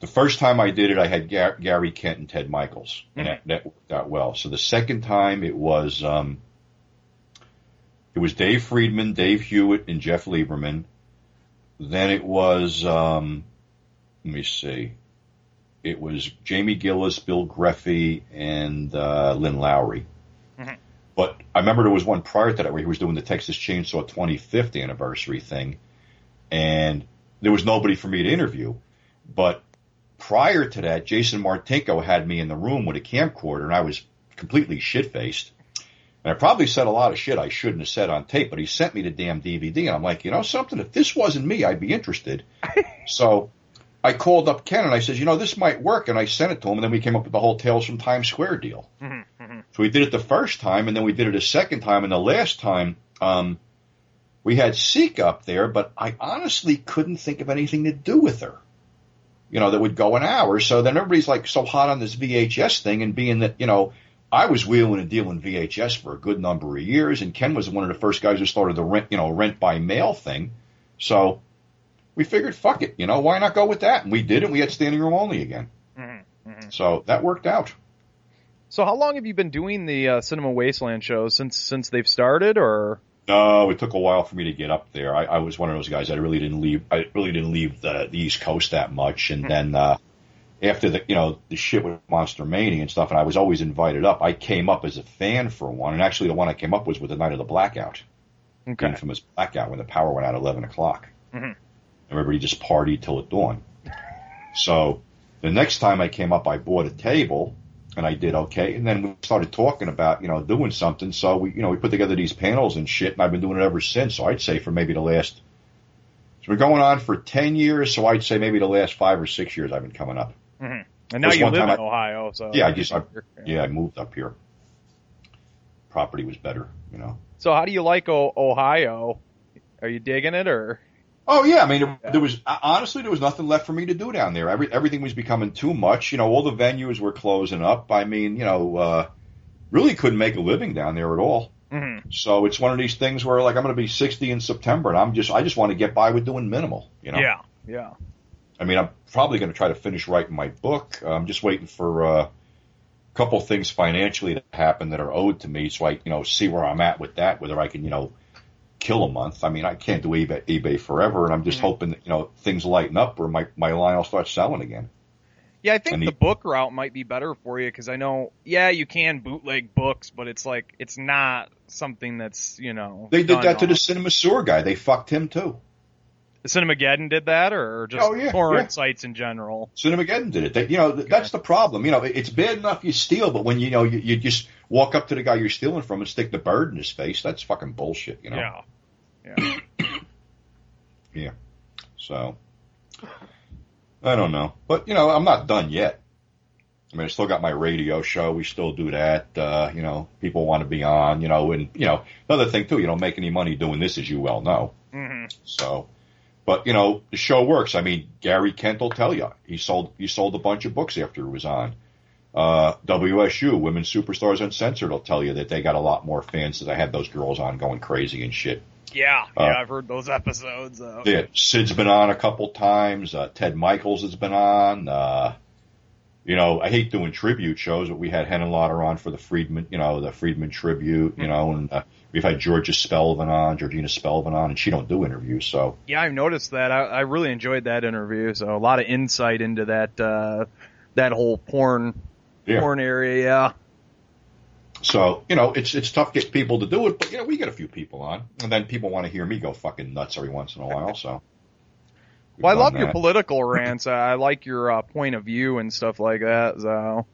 the first time I did it, I had Gar- Gary Kent and Ted Michaels, and mm-hmm. that, that worked out well. So the second time it was um, it was Dave Friedman, Dave Hewitt, and Jeff Lieberman. Then it was um, let me see. It was Jamie Gillis, Bill Greffey, and uh, Lynn Lowry. Mm-hmm. But I remember there was one prior to that where he was doing the Texas Chainsaw twenty-fifth anniversary thing, and there was nobody for me to interview. But prior to that, Jason Martinko had me in the room with a camcorder, and I was completely shit-faced. And I probably said a lot of shit I shouldn't have said on tape, but he sent me the damn D V D, and I'm like, you know something? If this wasn't me, I'd be interested. So... I called up Ken and I said, you know, this might work. And I sent it to him. And then we came up with the whole Tales from Times Square deal. Mm-hmm, mm-hmm. So we did it the first time. And then we did it a second time. And the last time um, we had Seek up there. But I honestly couldn't think of anything to do with her, you know, that would go an hour. So then everybody's like so hot on this V H S thing. And being that, you know, I was wheeling and dealing V H S for a good number of years. And Ken was one of the first guys who started the rent, you know, rent by mail thing. So. We figured, fuck it, you know, why not go with that? And we did it. We had standing room only again. Mm-hmm, mm-hmm. So that worked out. So how long have you been doing the uh, Cinema Wasteland shows since since they've started? Or no, it took a while for me to get up there. I, I was one of those guys that really didn't leave. I really didn't leave the, the East Coast that much. And mm-hmm. then uh, after the you know the shit with Monster Mania and stuff, and I was always invited up. I came up as a fan for one, and actually the one I came up was with the Night of the Blackout, okay. the infamous blackout when the power went out at eleven o'clock. Mm-hmm. Everybody just partied till it dawned. So the next time I came up, I bought a table, and I did okay. And then we started talking about, you know, doing something. So we, you know, we put together these panels and shit, and I've been doing it ever since. So I'd say for maybe the last It's been going on for ten years, so I'd say maybe the last five or six years I've been coming up. Mm-hmm. And now you live in I, Ohio, so yeah, I just I, yeah, I moved up here. Property was better, you know. So how do you like o- Ohio? Are you digging it or? Oh yeah, I mean there, yeah. there was honestly there was nothing left for me to do down there. Every everything was becoming too much. You know, all the venues were closing up. I mean, you know, uh, really couldn't make a living down there at all. Mm-hmm. So it's one of these things where like I'm going to be sixty in September, and I'm just I just want to get by with doing minimal. You know. Yeah. Yeah. I mean, I'm probably going to try to finish writing my book. I'm just waiting for uh, a couple things financially to happen that are owed to me so I, you know, see where I'm at with that, whether I can, you know, kill a month. I mean, I can't do eBay, eBay forever, and I'm just mm-hmm. hoping that, you know, things lighten up or my, my line will start selling again. Yeah, I think and the, the book route might be better for you because I know, yeah, you can bootleg books, but it's like it's not something that's, you know. They did that on. to the Cinema Sewer guy. They fucked him, too. Cinemageddon did that, or just oh, yeah, torrent yeah. sites in general? Cinemageddon did it. They, you know, th- that's the problem. You know, it's bad enough you steal, but when you know you, you just walk up to the guy you're stealing from and stick the bird in his face, that's fucking bullshit, you know? Yeah. Yeah. yeah. So, I don't know. But, you know, I'm not done yet. I mean, I still got my radio show. We still do that. Uh, you know, people want to be on, you know, and, you know, another thing, too, you don't make any money doing this, as you well know. Mm-hmm. So... But, you know, the show works. I mean, Gary Kent will tell you. He sold he sold a bunch of books after it was on. Uh, W S U, Women Superstars Uncensored, will tell you that they got a lot more fans since I had those girls on going crazy and shit. Yeah, uh, yeah, I've heard those episodes. Uh, yeah, Sid's been on a couple times. Uh, Ted Michaels has been on. Uh, you know, I hate doing tribute shows, but we had Henenlotter on for the Friedman, you know, the Friedman tribute, you mm-hmm. know, and... Uh, We've had Georgia Spelvin on, Georgina Spelvin on, and she don't do interviews, so. Yeah, I've noticed that. I, I really enjoyed that interview, so a lot of insight into that uh, that whole porn yeah. porn area, yeah. So, you know, it's it's tough to get people to do it, but, you know, we get a few people on, and then people want to hear me go fucking nuts every once in a while, so. Well, I love that. Your political rants. I like your uh, point of view and stuff like that, so.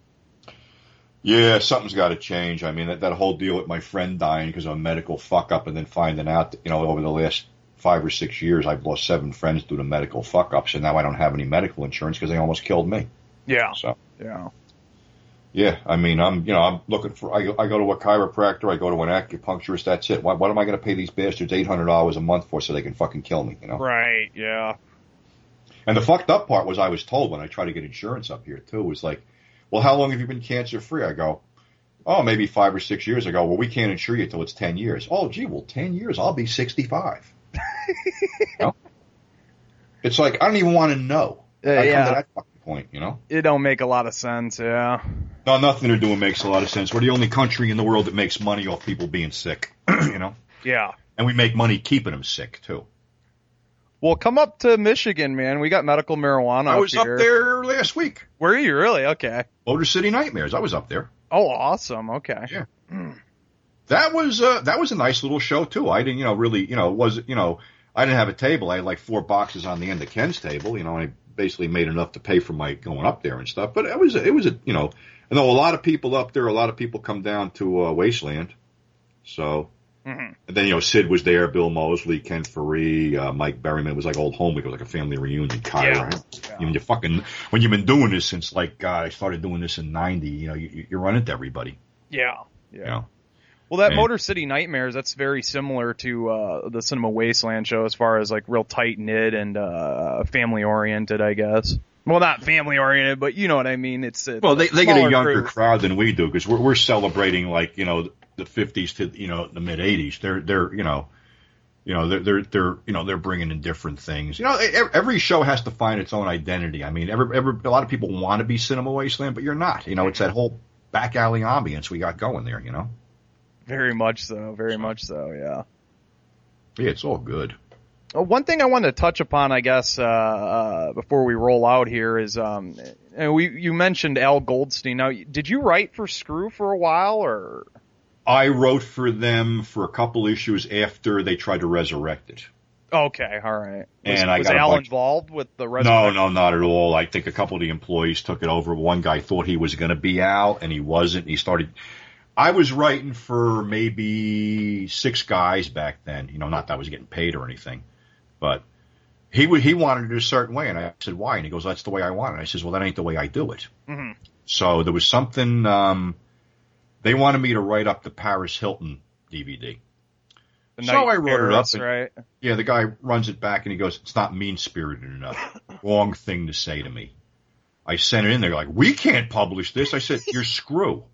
Yeah, something's got to change. I mean, that, that whole deal with my friend dying because of a medical fuck-up and then finding out, that, you know, over the last five or six years, I've lost seven friends due to medical fuck-ups, and now I don't have any medical insurance because they almost killed me. Yeah. So. Yeah. Yeah, I mean, I'm, you know, I'm looking for, I, I go to a chiropractor, I go to an acupuncturist, that's it. Why, what am I going to pay these bastards eight hundred dollars a month for so they can fucking kill me, you know? Right, yeah. And the fucked-up part was I was told when I tried to get insurance up here, too, was like, well, how long have you been cancer-free? I go, oh, maybe five or six years ago. Well, we can't insure you until it's ten years. Oh, gee, well, ten years, I'll be sixty-five. You know? It's like, I don't even want to know. Uh, I yeah. come to that fucking point, you know? It don't make a lot of sense, yeah. No, nothing they're doing makes a lot of sense. We're the only country in the world that makes money off people being sick, you know? Yeah. And we make money keeping them sick, too. Well, come up to Michigan, man. We got medical marijuana up here. I was up there last week. Were you really? Okay. Motor City Nightmares. I was up there. Oh, awesome. Okay. Yeah. Mm. That was uh, that was a nice little show too. I didn't, you know, really, you know, was you know, I didn't have a table. I had like four boxes on the end of Ken's table. You know, and I basically made enough to pay for my going up there and stuff. But it was it was a you know, I know a lot of people up there. A lot of people come down to uh, Wasteland, so. Mm-hmm. And then, you know, Sid was there, Bill Mosley, Ken Faree, uh, Mike Berryman. It was like old home week. It was like a family reunion. Kind yeah. Right? Yeah. When, you fucking, when you've been doing this since, like, God, I started doing this in ninety, you know, you, you run into everybody. Yeah. Yeah. You know? Well, that and, Motor City Nightmares, that's very similar to uh, the Cinema Wasteland show as far as, like, real tight-knit and uh, family-oriented, I guess. Well, not family-oriented, but you know what I mean. It's, it's Well, they, they get a younger group. crowd than we do because we're, we're celebrating, like, you know, the fifties to you know the mid eighties, they're they're you know, you know they're they're they're you know they're bringing in different things. You know, every show has to find its own identity. I mean, every, every a lot of people want to be Cinema Wasteland, but you're not. You know, it's that whole back alley ambience we got going there. You know, very much so, very so, much so. Yeah, yeah, it's all good. One thing I wanted to touch upon, I guess, uh, uh, before we roll out here is, um, and we you mentioned Al Goldstein. Now, did you write for Screw for a while or? I wrote for them for a couple issues after they tried to resurrect it. Okay, all right. Was, and I was got Al bunch... involved with the resurrection? No, no, not at all. I think a couple of the employees took it over. One guy thought he was going to be Al, and he wasn't. He started. I was writing for maybe six guys back then. You know, not that I was getting paid or anything, but he he wanted it a certain way, and I said, why? And he goes, that's the way I want it. I says, well, that ain't the way I do it. Mm-hmm. So there was something, um, they wanted me to write up the Paris Hilton D V D. The so I wrote Paris, it up. And, right? Yeah, the guy runs it back, and he goes, it's not mean-spirited enough. Wrong thing to say to me. I sent it in there, like, we can't publish this. I said, you're Screw.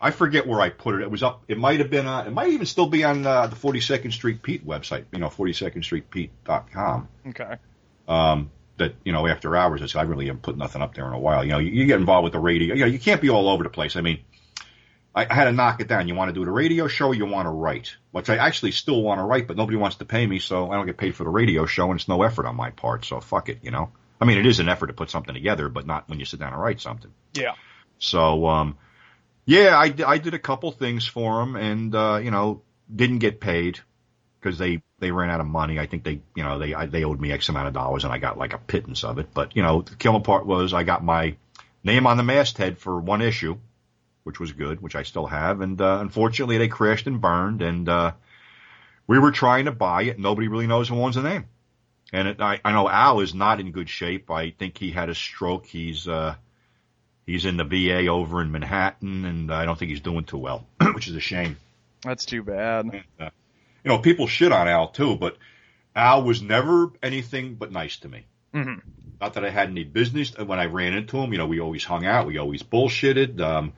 I forget where I put it. It was up. It might have been on. It might even still be on uh, the forty-second Street Pete website. You know, forty-second street pete dot com. Okay. Um, that you know, after hours, it's, I really haven't put nothing up there in a while. You know, you, you get involved with the radio. You know, you can't be all over the place. I mean, I, I had to knock it down. You want to do the radio show? You want to write? Which I actually still want to write, but nobody wants to pay me, so I don't get paid for the radio show, and it's no effort on my part. So fuck it, you know. I mean, it is an effort to put something together, but not when you sit down and write something. Yeah. So, um, yeah, I, I did a couple things for them, and uh, you know, didn't get paid because they, they ran out of money. I think they, you know, they I, they owed me X amount of dollars, and I got like a pittance of it. But you know, the killing part was I got my name on the masthead for one issue, which was good, which I still have. And uh, unfortunately, they crashed and burned, and uh, we were trying to buy it. Nobody really knows who owns the name. And it, I, I know Al is not in good shape. I think he had a stroke. He's uh, he's in the V A over in Manhattan, and I don't think he's doing too well, which is a shame. That's too bad. And, uh, you know, people shit on Al, too, but Al was never anything but nice to me. Mm-hmm. Not that I had any business. When I ran into him, you know, we always hung out. We always bullshitted. Um,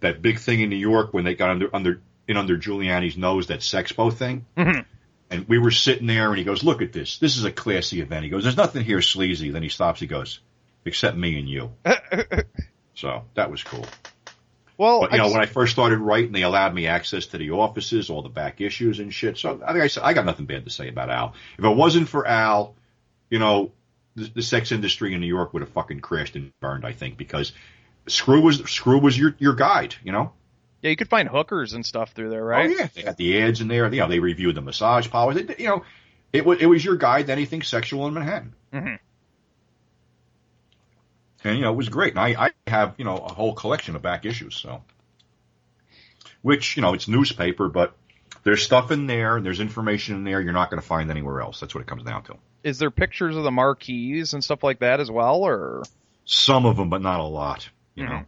that big thing in New York when they got under under in under Giuliani's nose, that Sexpo thing. Mm-hmm. And we were sitting there, and he goes, look at this. This is a classy event. He goes, there's nothing here sleazy. Then he stops. He goes, except me and you. So that was cool. Well, but, you I know, just... when I first started writing, they allowed me access to the offices, all the back issues and shit. So I think I said, I got nothing bad to say about Al. If it wasn't for Al, you know, the, the sex industry in New York would have fucking crashed and burned, I think, because Screw was Screw was your, your guide, you know? Yeah, you could find hookers and stuff through there, right? Oh, yeah. They got the ads in there. You know, they reviewed the massage parlors. You know, it was, it was your guide to anything sexual in Manhattan. Mm-hmm. And, you know, it was great. And I, I have, you know, a whole collection of back issues. So, which, you know, it's newspaper, but there's stuff in there. And there's information in there you're not going to find anywhere else. That's what it comes down to. Is there pictures of the marquees and stuff like that as well? Or some of them, but not a lot, you mm-hmm. know.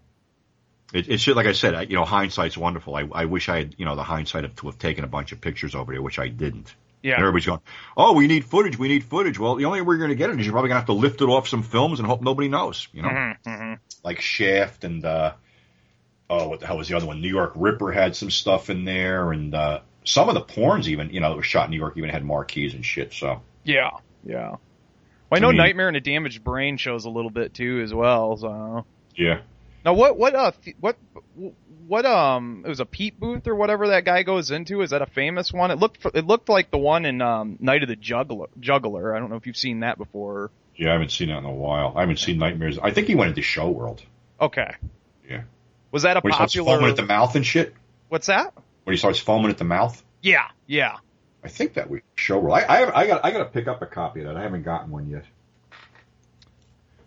It, it's just, like I said, I, you know, hindsight's wonderful. I, I wish I had, you know, the hindsight of to have taken a bunch of pictures over there, which I didn't. Yeah. And everybody's going, oh, we need footage, we need footage. Well, the only way we're going to get it is you're probably going to have to lift it off some films and hope nobody knows, you know? Mm-hmm. Like Shaft and, uh, oh, what the hell was the other one? New York Ripper had some stuff in there, and uh, some of the porns even, you know, that was shot in New York even had marquees and shit, so. Yeah, yeah. Well, I know I mean, Nightmare and a Damaged Brain shows a little bit, too, as well, so. Yeah. Now what what uh what what um it was a Pete booth or whatever that guy goes into, is that a famous one? It looked it looked like the one in um Night of the Juggler. Juggler. I don't know if you've seen that before. Yeah, I haven't seen that in a while. I haven't seen Nightmares. I think he went into Show World. Okay. Yeah. Was that a when popular? When he starts foaming at the mouth and shit. What's that? When he starts foaming at the mouth. Yeah, yeah. I think that was Show World. I I, have, I got I got to pick up a copy of that. I haven't gotten one yet.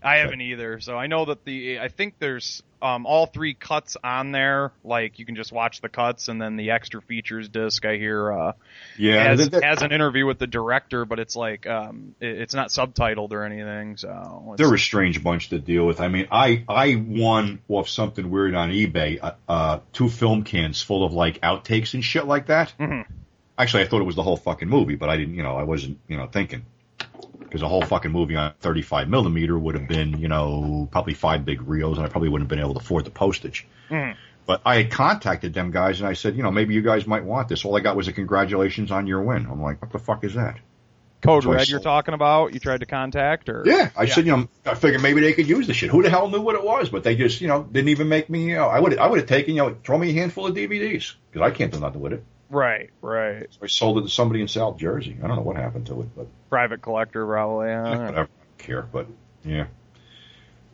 I haven't either. So I know that the, I think there's um, all three cuts on there. Like you can just watch the cuts and then the extra features disc I hear uh, yeah, has, that, has an interview with the director, but it's like, um, it, it's not subtitled or anything. So they're a strange bunch to deal with. I mean, I, I won off something weird on eBay, uh, uh, two film cans full of like outtakes and shit like that. Mm-hmm. Actually, I thought it was the whole fucking movie, but I didn't, you know, I wasn't, you know, thinking. Because a whole fucking movie on thirty-five millimeter would have been, you know, probably five big reels, and I probably wouldn't have been able to afford the postage. Mm. But I had contacted them guys, and I said, you know, maybe you guys might want this. All I got was a congratulations on your win. I'm like, what the fuck is that? Code so Red you're talking about? You tried to contact? Or Yeah. I yeah. said, you know, I figured maybe they could use this shit. Who the hell knew what it was? But they just, you know, didn't even make me, you know, I would I would have taken, you know, throw me a handful of D V Ds, because I can't do nothing with it. Right, right. So I sold it to somebody in South Jersey. I don't know what happened to it, but private collector probably. Uh, I don't care, but yeah.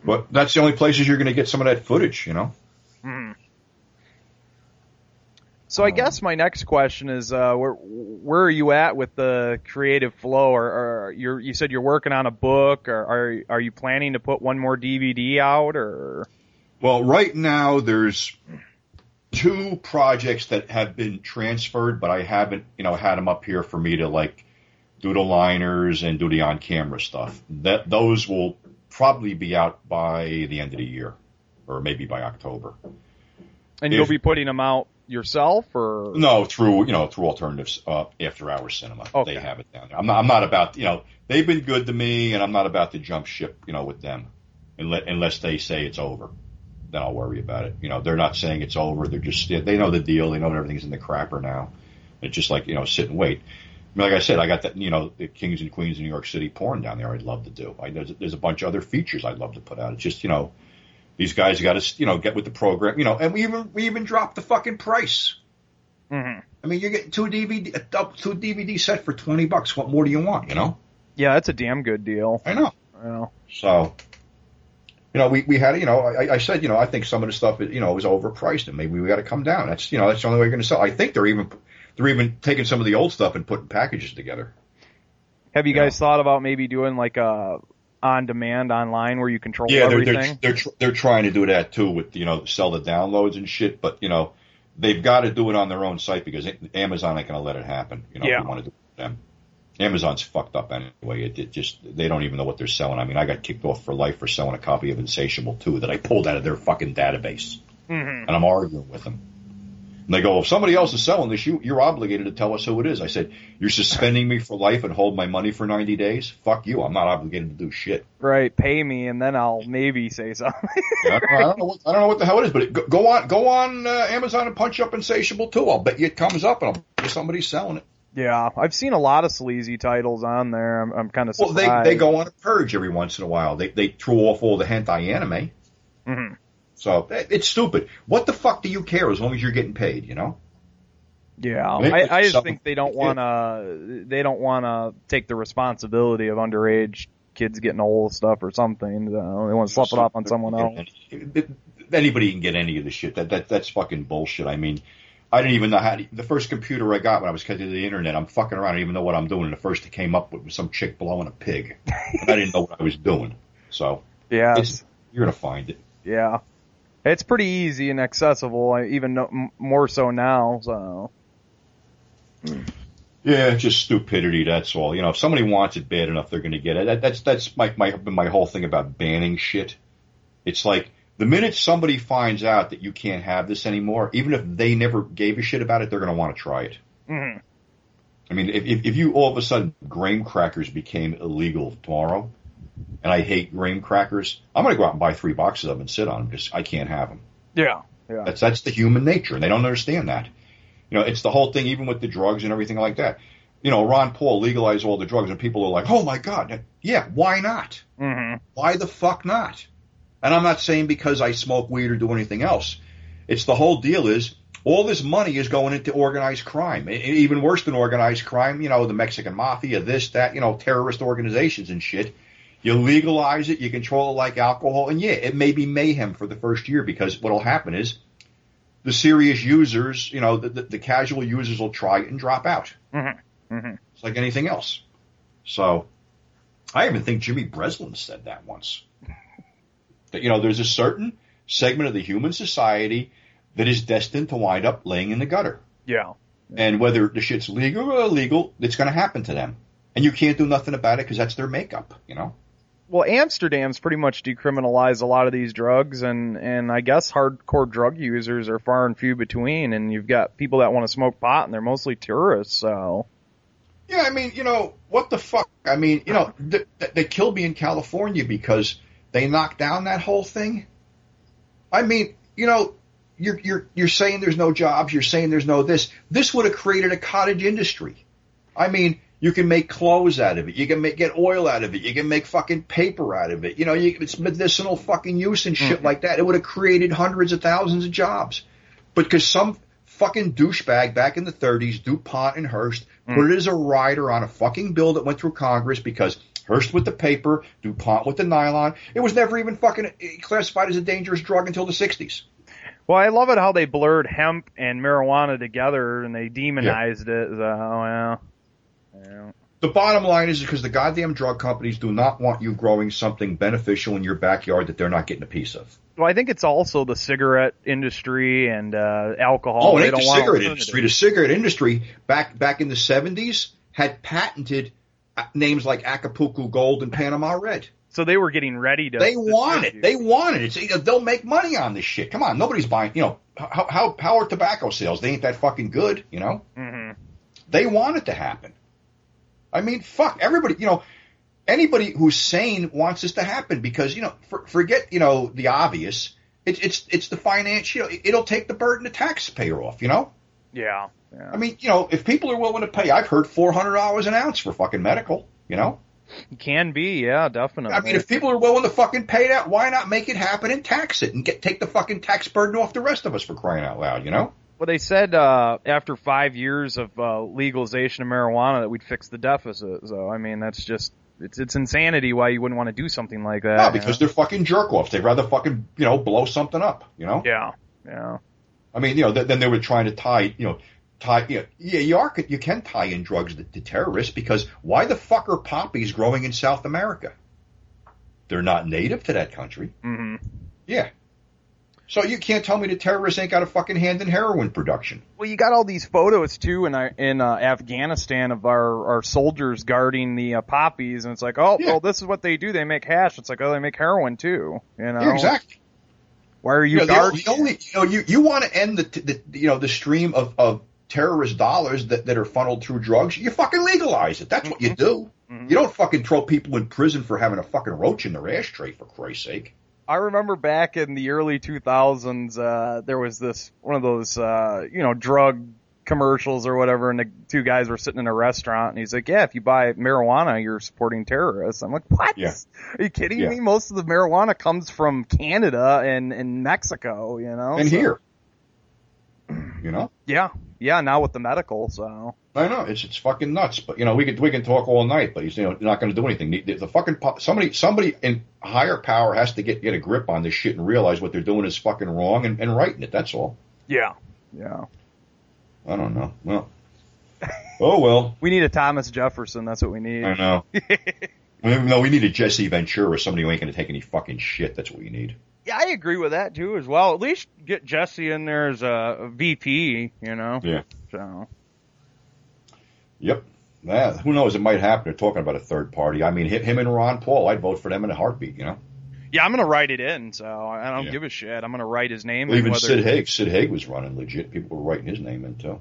But that's the only places you're going to get some of that footage, you know. Mm. So um, I guess my next question is, uh, where where are you at with the creative flow? Or, or you you said you're working on a book, or are are you planning to put one more D V D out? Or well, right now there's two projects that have been transferred, but I haven't, you know, had them up here for me to like do the liners and do the on-camera stuff. That those will probably be out by the end of the year, or maybe by October. And if, you'll be putting them out yourself, or no, through you know through alternatives uh, after hours cinema. Okay. They have it down there. I'm not I'm not about you know they've been good to me, and I'm not about to jump ship you know with them, unless unless they say it's over. Then I'll worry about it. You know, they're not saying it's over. They're just, they know the deal. They know that everything's in the crapper now. It's just like, you know, sit and wait. I mean, like I said, I got that, you know, the Kings and Queens of New York City porn down there I'd love to do. I, there's, there's a bunch of other features I'd love to put out. It's just, you know, these guys got to, you know, get with the program, you know, and we even, we even dropped the fucking price. Mm-hmm. I mean, you're getting two D V D, two D V D set for twenty bucks. What more do you want, you know? Yeah, that's a damn good deal. I know. I know. So... You know, we, we had, you know, I, I said, you know, I think some of the stuff, you know, is overpriced and maybe we got to come down. That's, you know, that's the only way you're going to sell. I think they're even, they're even taking some of the old stuff and putting packages together. Have you, you guys know? thought about maybe doing like a on-demand online where you control yeah, they're, everything? They're, they're, they're trying to do that too with, you know, sell the downloads and shit, but, you know, they've got to do it on their own site because Amazon ain't going to let it happen. You know, yeah. if you want to do it with them. Amazon's fucked up anyway. It, it just they don't even know what they're selling. I mean, I got kicked off for life for selling a copy of Insatiable two that I pulled out of their fucking database, mm-hmm. and I'm arguing with them. And they go, well, if somebody else is selling this, you, you're obligated to tell us who it is. I said, you're suspending me for life and hold my money for ninety days? Fuck you. I'm not obligated to do shit. Right. Pay me, and then I'll maybe say something. yeah, I, don't, I, don't know what, I don't know what the hell it is, but it, go, go on go on uh, Amazon and punch up Insatiable two. I'll bet you it comes up, and I'll bet you somebody's selling it. Yeah, I've seen a lot of sleazy titles on there. I'm, I'm kind of surprised. Well, they, they go on a purge every once in a while. They they threw off all the hentai anime. Mm-hmm. So it's stupid. What the fuck do you care as long as you're getting paid, you know? Yeah, I, I just think they don't want to they don't want to take the responsibility of underage kids getting a hold of stuff or something. They want to slap it off on someone else. Anybody can get any of this shit. That that that's fucking bullshit. I mean. I didn't even know how to, the first computer I got when I was connected to the internet, I'm fucking around. I didn't even know what I'm doing. And the first it came up with was some chick blowing a pig. I didn't know what I was doing. So yeah, it's, you're going to find it. Yeah. It's pretty easy and accessible, even no, more so now. So yeah, just stupidity. That's all. You know, if somebody wants it bad enough, they're going to get it. That, that's that's my, my my whole thing about banning shit. It's like, the minute somebody finds out that you can't have this anymore, even if they never gave a shit about it, they're going to want to try it. Mm-hmm. I mean, if, if you all of a sudden graham crackers became illegal tomorrow, and I hate graham crackers, I'm going to go out and buy three boxes of them and sit on them because I can't have them. Yeah, yeah. That's that's the human nature, and they don't understand that. You know, it's the whole thing, even with the drugs and everything like that. You know, Ron Paul legalized all the drugs, and people are like, "Oh my God, yeah, why not? Mm-hmm. Why the fuck not?" And I'm not saying because I smoke weed or do anything else. It's the whole deal is all this money is going into organized crime. It, even worse than organized crime, you know, the Mexican mafia, this, that, you know, terrorist organizations and shit. You legalize it, you control it like alcohol, and yeah, it may be mayhem for the first year because what will happen is the serious users, you know, the, the, the casual users will try it and drop out. Mm-hmm. Mm-hmm. It's like anything else. So I even think Jimmy Breslin said that once. That, you know, there's a certain segment of the human society that is destined to wind up laying in the gutter. Yeah. And whether the shit's legal or illegal, it's going to happen to them. And you can't do nothing about it because that's their makeup, you know? Well, Amsterdam's pretty much decriminalized a lot of these drugs, and, and I guess hardcore drug users are far and few between, and you've got people that want to smoke pot, and they're mostly tourists, so... Yeah, I mean, you know, what the fuck? I mean, you know, th- th- they killed me in California because... They knocked down that whole thing. I mean, you know, you're you're you're saying there's no jobs. You're saying there's no this. This would have created a cottage industry. I mean, you can make clothes out of it. You can make get oil out of it. You can make fucking paper out of it. You know, you, it's medicinal fucking use and shit mm-hmm. like that. It would have created hundreds of thousands of jobs. But because some fucking douchebag back in the thirties, DuPont and Hearst, mm-hmm. put it as a rider on a fucking bill that went through Congress because... Hearst with the paper, DuPont with the nylon. It was never even fucking classified as a dangerous drug until the sixties. Well, I love it how they blurred hemp and marijuana together and they demonized yeah. it. So, well, yeah. The bottom line is because the goddamn drug companies do not want you growing something beneficial in your backyard that they're not getting a piece of. Well, I think it's also the cigarette industry and uh, alcohol. Oh, it ain't the cigarette industry. The cigarette industry back back in the seventies had patented names like Acapulco Gold and Panama Red. So they were getting ready to. They want it. They want it. It's, they'll make money on this shit. Come on, nobody's buying. You know, how how how are tobacco sales? They ain't that fucking good. You know. Mm-hmm. They want it to happen. I mean, fuck everybody. You know, anybody who's sane wants this to happen because you know, for, forget you know the obvious. It's it's it's the financial. It'll take the burden of taxpayer off. You know. Yeah. Yeah. I mean, you know, if people are willing to pay, I've heard four hundred dollars an ounce for fucking medical. You know. It can be, yeah, definitely. I mean, if people are willing to fucking pay that, why not make it happen and tax it and get take the fucking tax burden off the rest of us for crying out loud, you know? Well, they said uh, after five years of uh, legalization of marijuana that we'd fix the deficit. So, I mean, that's just it's it's insanity why you wouldn't want to do something like that. No, because you know? They're fucking jerk-offs. They'd rather fucking, you know, blow something up, you know? Yeah, yeah. I mean, you know, th- then they were trying to tie, you know, Tie, you know, yeah, you are. You can tie in drugs to, to terrorists because why the fuck are poppies growing in South America? They're not native to that country. Mm-hmm. Yeah. So you can't tell me the terrorists ain't got a fucking hand in heroin production. Well, you got all these photos too in our, in uh, Afghanistan of our, our soldiers guarding the uh, poppies, and it's like, oh, yeah. Well, this is what they do. They make hash. It's like, oh, they make heroin too. You know, yeah, exactly. Why are you, you know, guarding? The only, you know, you, you want to end the, the you know the stream of of terrorist dollars that, that are funneled through drugs, you fucking legalize it. That's what you do. Mm-hmm. You don't fucking throw people in prison for having a fucking roach in their ashtray, for Christ's sake. I remember back in the early two thousands, uh, there was this, one of those, uh, you know, drug commercials or whatever, and the two guys were sitting in a restaurant, and he's like, yeah, if you buy marijuana, you're supporting terrorists. I'm like, what? Yeah. Are you kidding yeah. me? Most of the marijuana comes from Canada and, and Mexico, you know? And so. Here. You know? Yeah. Yeah, now with the medical, so I know it's it's fucking nuts. But you know, we could we can talk all night, but you know, you're not going to do anything. The, the fucking somebody somebody in higher power has to get get a grip on this shit and realize what they're doing is fucking wrong and, and righting it. That's all. Yeah, yeah. I don't know. Well, oh well. We need a Thomas Jefferson. That's what we need. I know. No, we need a Jesse Ventura, somebody who ain't going to take any fucking shit. That's what we need. Yeah, I agree with that, too, as well. At least get Jesse in there as a V P, you know? Yeah. So. Yep. Yeah, who knows? It might happen. They're talking about a third party. I mean, him and Ron Paul, I'd vote for them in a heartbeat, you know? Yeah, I'm going to write it in, so I don't yeah. give a shit. I'm going to write his name. Well, even whether... Sid Haig. Sid Haig was running legit. People were writing his name in, too.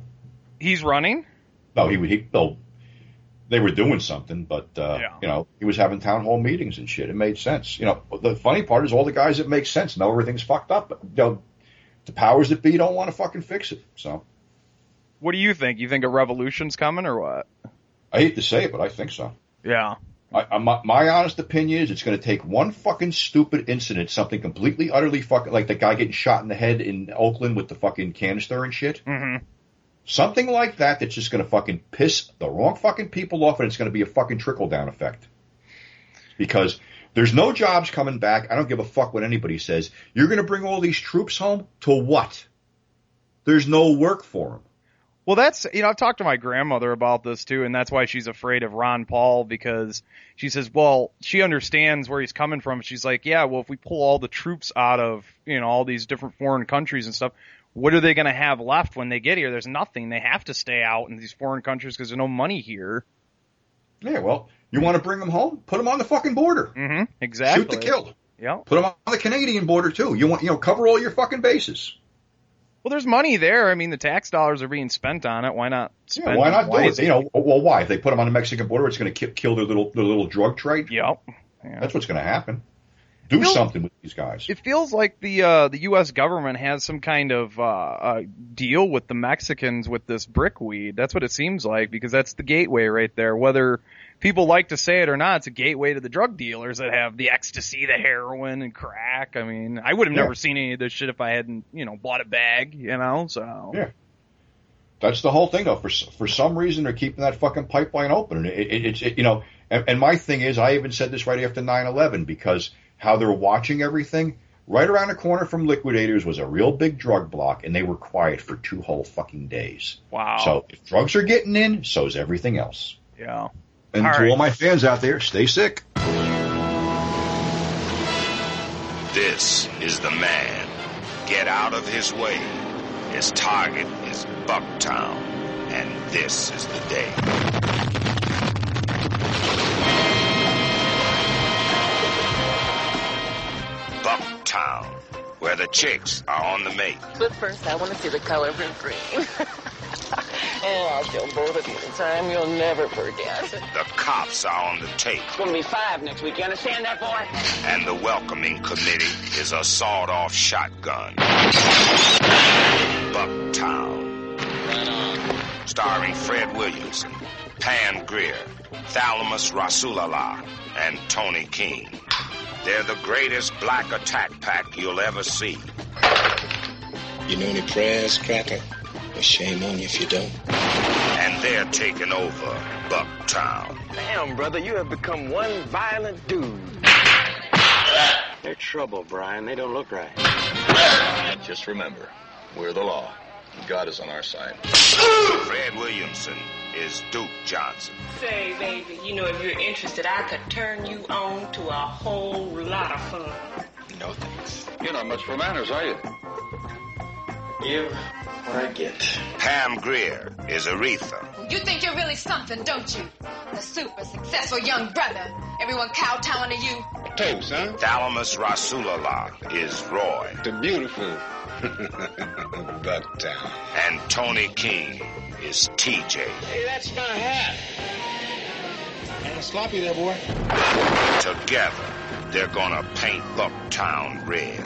He's running? No, he would. He, no, they were doing something, but, uh, yeah. you know, he was having town hall meetings and shit. It made sense. You know, the funny part is all the guys that make sense know everything's fucked up. But, you know, the powers that be don't want to fucking fix it. So. What do you think? You think a revolution's coming or what? I hate to say it, but I think so. Yeah. I, I, my, my honest opinion is it's going to take one fucking stupid incident, something completely, utterly fucking, like the guy getting shot in the head in Oakland with the fucking canister and shit. Mm-hmm. Something like that that's just going to fucking piss the wrong fucking people off, and it's going to be a fucking trickle-down effect. Because there's no jobs coming back. I don't give a fuck what anybody says. You're going to bring all these troops home to what? There's no work for them. Well, that's, you know, I've talked to my grandmother about this, too, and that's why she's afraid of Ron Paul, because she says, well, she understands where he's coming from. She's like, yeah, well, if we pull all the troops out of, you know, all these different foreign countries and stuff, what are they going to have left when they get here? There's nothing. They have to stay out in these foreign countries because there's no money here. Yeah, well, you want to bring them home? Put them on the fucking border. Mm-hmm, exactly. Shoot to kill. Yep. Put them on the Canadian border, too. You want, you know, cover all your fucking bases. Well, there's money there. I mean, the tax dollars are being spent on it. Why not spend yeah, why not do it? You know, well, why? If they put them on the Mexican border, it's going to kill their little their little drug trade. Yep. Yeah. That's what's going to happen. Do feels, something with these guys. It feels like the uh, the U S government has some kind of uh, uh, deal with the Mexicans with this brickweed. That's what it seems like, because that's the gateway right there. Whether people like to say it or not, it's a gateway to the drug dealers that have the ecstasy, the heroin, and crack. I mean, I would have yeah. never seen any of this shit if I hadn't, you know, bought a bag, you know, so. Yeah. That's the whole thing, though. For for some reason, they're keeping that fucking pipeline open. And it, it, it, it, you know, and, and my thing is, I even said this right after nine eleven, because how they're watching everything. Right around the corner from Liquidators was a real big drug block, and they were quiet for two whole fucking days. Wow. So if drugs are getting in, so is everything else. Yeah. And all to right. all my fans out there, stay sick. This is the man. Get out of his way. His target is Bucktown, and this is the day. town where the chicks are on the make. But first, I want to see the color of your green. And I'll kill both of you in time. You'll never forget. The cops are on the tape. It's going to be five next week. You understand that, boy? And the welcoming committee is a sawed-off shotgun. Bucktown. Right on. Starring Fred Williamson, Pam Grier, Thalamus Rasulullah, and Tony King. They're the greatest black attack pack you'll ever see. You know any prayers, Cracker? Well, shame on you if you don't. And they're taking over Bucktown. Damn, brother, you have become one violent dude. They're trouble, Brian. They don't look right. And just remember, we're the law. God is on our side. Fred Williamson is Duke Johnson. Say, baby, you know, if you're interested, I could turn you on to a whole lot of fun. No thanks. You're not much for manners, are you? You what I get. Pam Grier is Aretha. You think you're really something, don't you? The super successful young brother. Everyone kowtowing to you. Toast, huh? Thalamus Rasulullah is Roy. The beautiful Bucktown. And Tony King is T J. Hey, that's my hat. And sloppy there, boy. Together, they're gonna paint Bucktown red.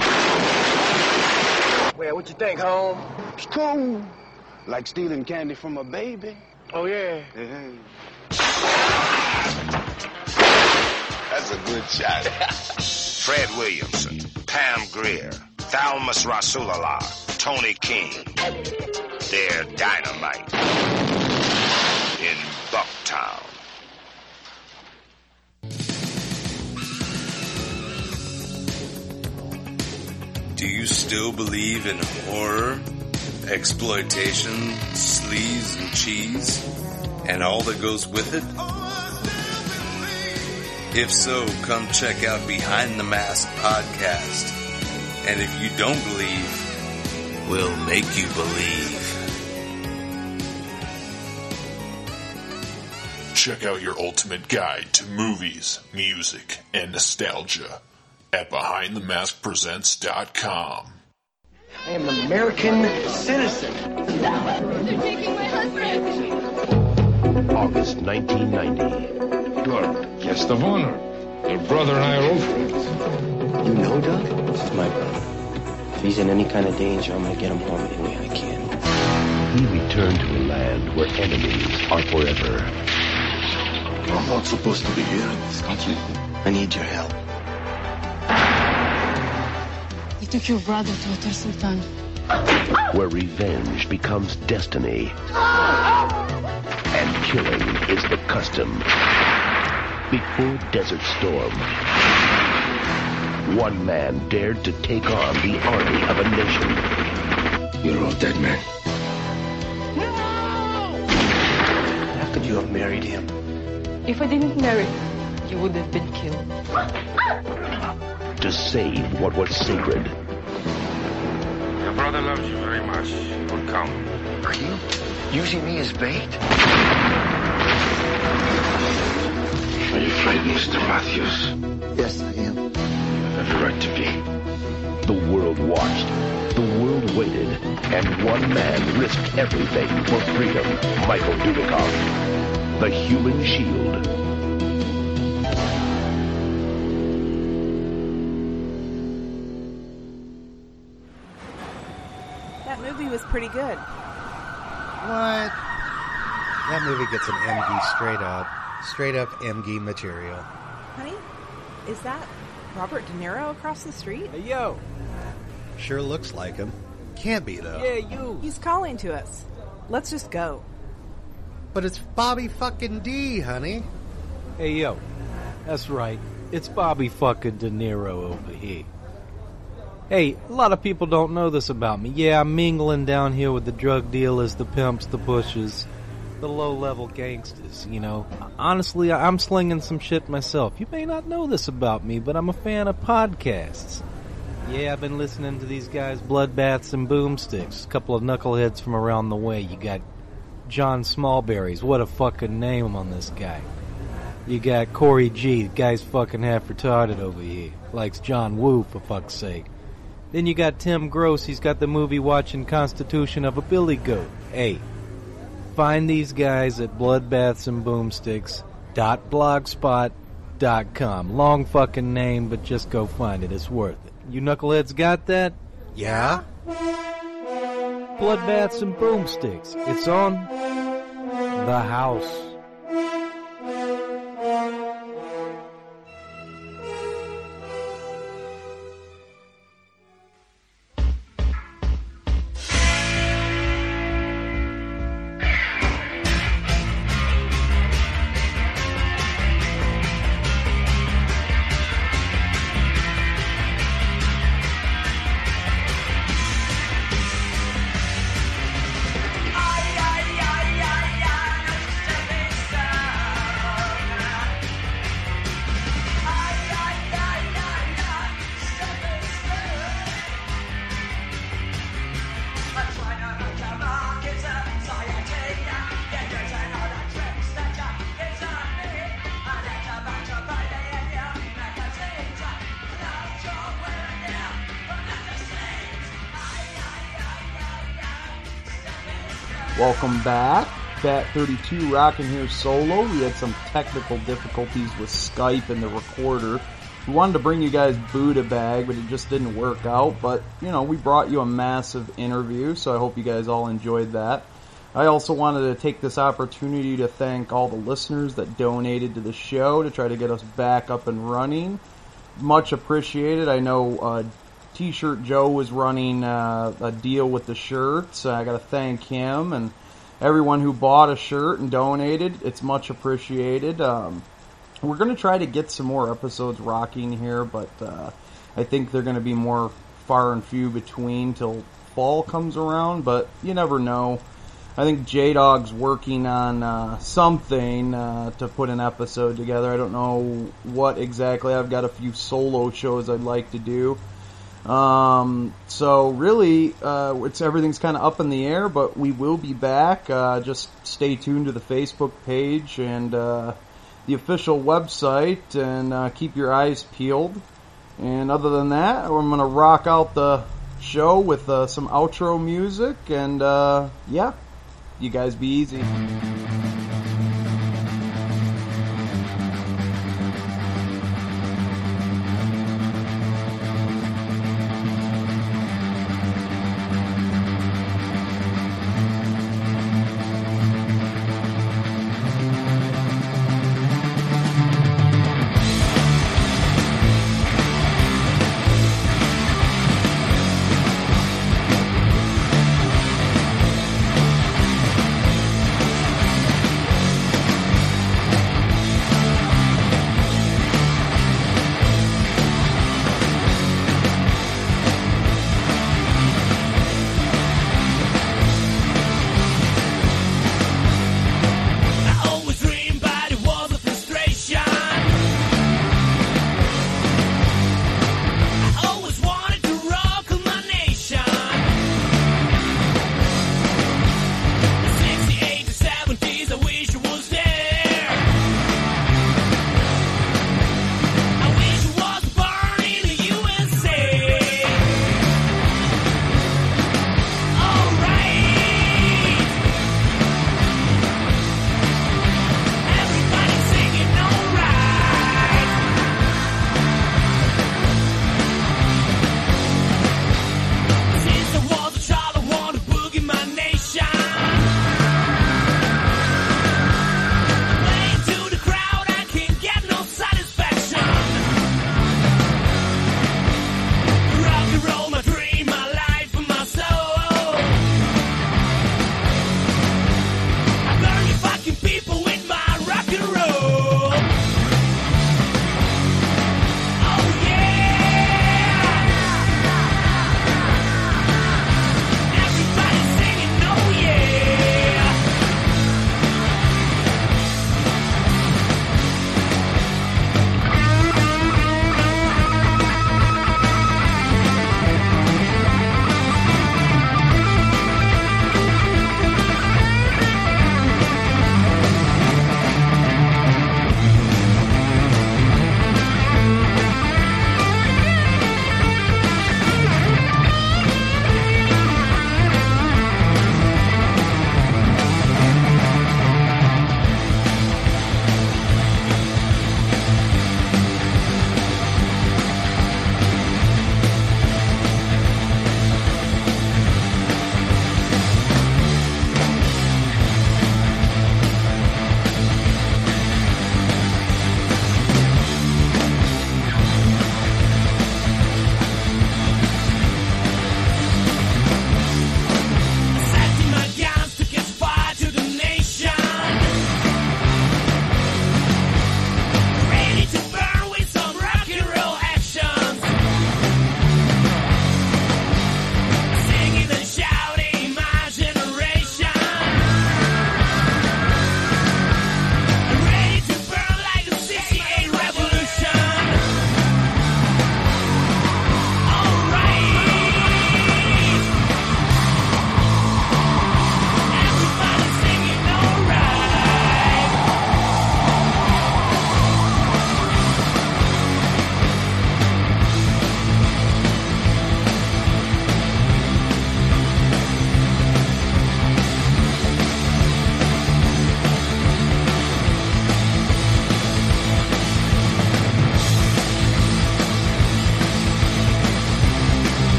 Well, what you think, home? It's cool. Like stealing candy from a baby. Oh, yeah. That's a good shot. Fred Williamson, Pam Grier, Thalamus Rasulullah, Tony King. They're dynamite in Bucktown. Do you still believe in horror, exploitation, sleaze and cheese, and all that goes with it? If so, come check out Behind the Mask podcast. And if you don't believe, we'll make you believe. Check out your ultimate guide to movies, music, and nostalgia at behind the mask presents dot com. I am an American citizen. They're taking my husband. August nineteen ninety. Doug. Guest of honor. Your brother and I are old friends. You know, Doug? This is my brother. If he's in any kind of danger, I'm going to get him home any way I can. We return to a land where enemies are forever. I'm not supposed to be here in this country. I need your help. You took your brother to a Sultan. Where revenge becomes destiny. And killing is the custom. Before Desert Storm, one man dared to take on the army of a nation. You're all dead, man. No! How could you have married him? If I didn't marry him, you would have been killed. To save what was sacred. Your brother loves you very much. Don't come. Are you using me as bait? Are you afraid, Mister Matthews? Yes, I am. Every right to be. The world watched, the world waited, and one man risked everything for freedom. Michael Dudikoff, The Human Shield. That movie was pretty good. What? That movie gets an M G straight up. Straight up M G material. Honey, is that Robert De Niro across the street? Hey, yo. Sure looks like him. Can't be, though. Yeah, you. He's calling to us. Let's just go. But it's Bobby fucking D, honey. Hey, yo. That's right. It's Bobby fucking De Niro over here. Hey, a lot of people don't know this about me. Yeah, I'm mingling down here with the drug dealers, the pimps, the pushers, the low-level gangsters, you know. Honestly, I'm slinging some shit myself. You may not know this about me, but I'm a fan of podcasts. Yeah, I've been listening to these guys, Bloodbaths and Boomsticks. A couple of knuckleheads from around the way. You got John Smallberries. What a fucking name on this guy. You got Corey G. The guy's fucking half retarded over here. Likes John Woo, for fuck's sake. Then you got Tim Gross. He's got the movie watching Constitution of a Billy Goat. Hey, find these guys at Bloodbaths and Boomsticks. Dot blogspot. Dot com. Long fucking name, but just go find it. It's worth it. You knuckleheads got that? Yeah? Bloodbaths and Boomsticks. It's on The House. Welcome back. Bat thirty-two rocking here solo. We had some technical difficulties with Skype and the recorder. We wanted to bring you guys Buddha Bag, but it just didn't work out. But, you know, we brought you a massive interview, so I hope you guys all enjoyed that. I also wanted to take this opportunity to thank all the listeners that donated to the show to try to get us back up and running. Much appreciated. I know uh T-Shirt Joe was running uh, a deal with the shirts. I gotta thank him and everyone who bought a shirt and donated. It's much appreciated. Um, we're gonna try to get some more episodes rocking here, but uh, I think they're gonna be more far and few between till fall comes around, but you never know. I think J-Dog's working on uh, something uh, to put an episode together. I don't know what exactly. I've got a few solo shows I'd like to do. Um, so really, uh, it's, everything's kind of up in the air, but we will be back. Uh, just stay tuned to the Facebook page and, uh, the official website, and, uh, keep your eyes peeled. And other than that, I'm gonna rock out the show with, uh, some outro music, and, uh, yeah, you guys be easy.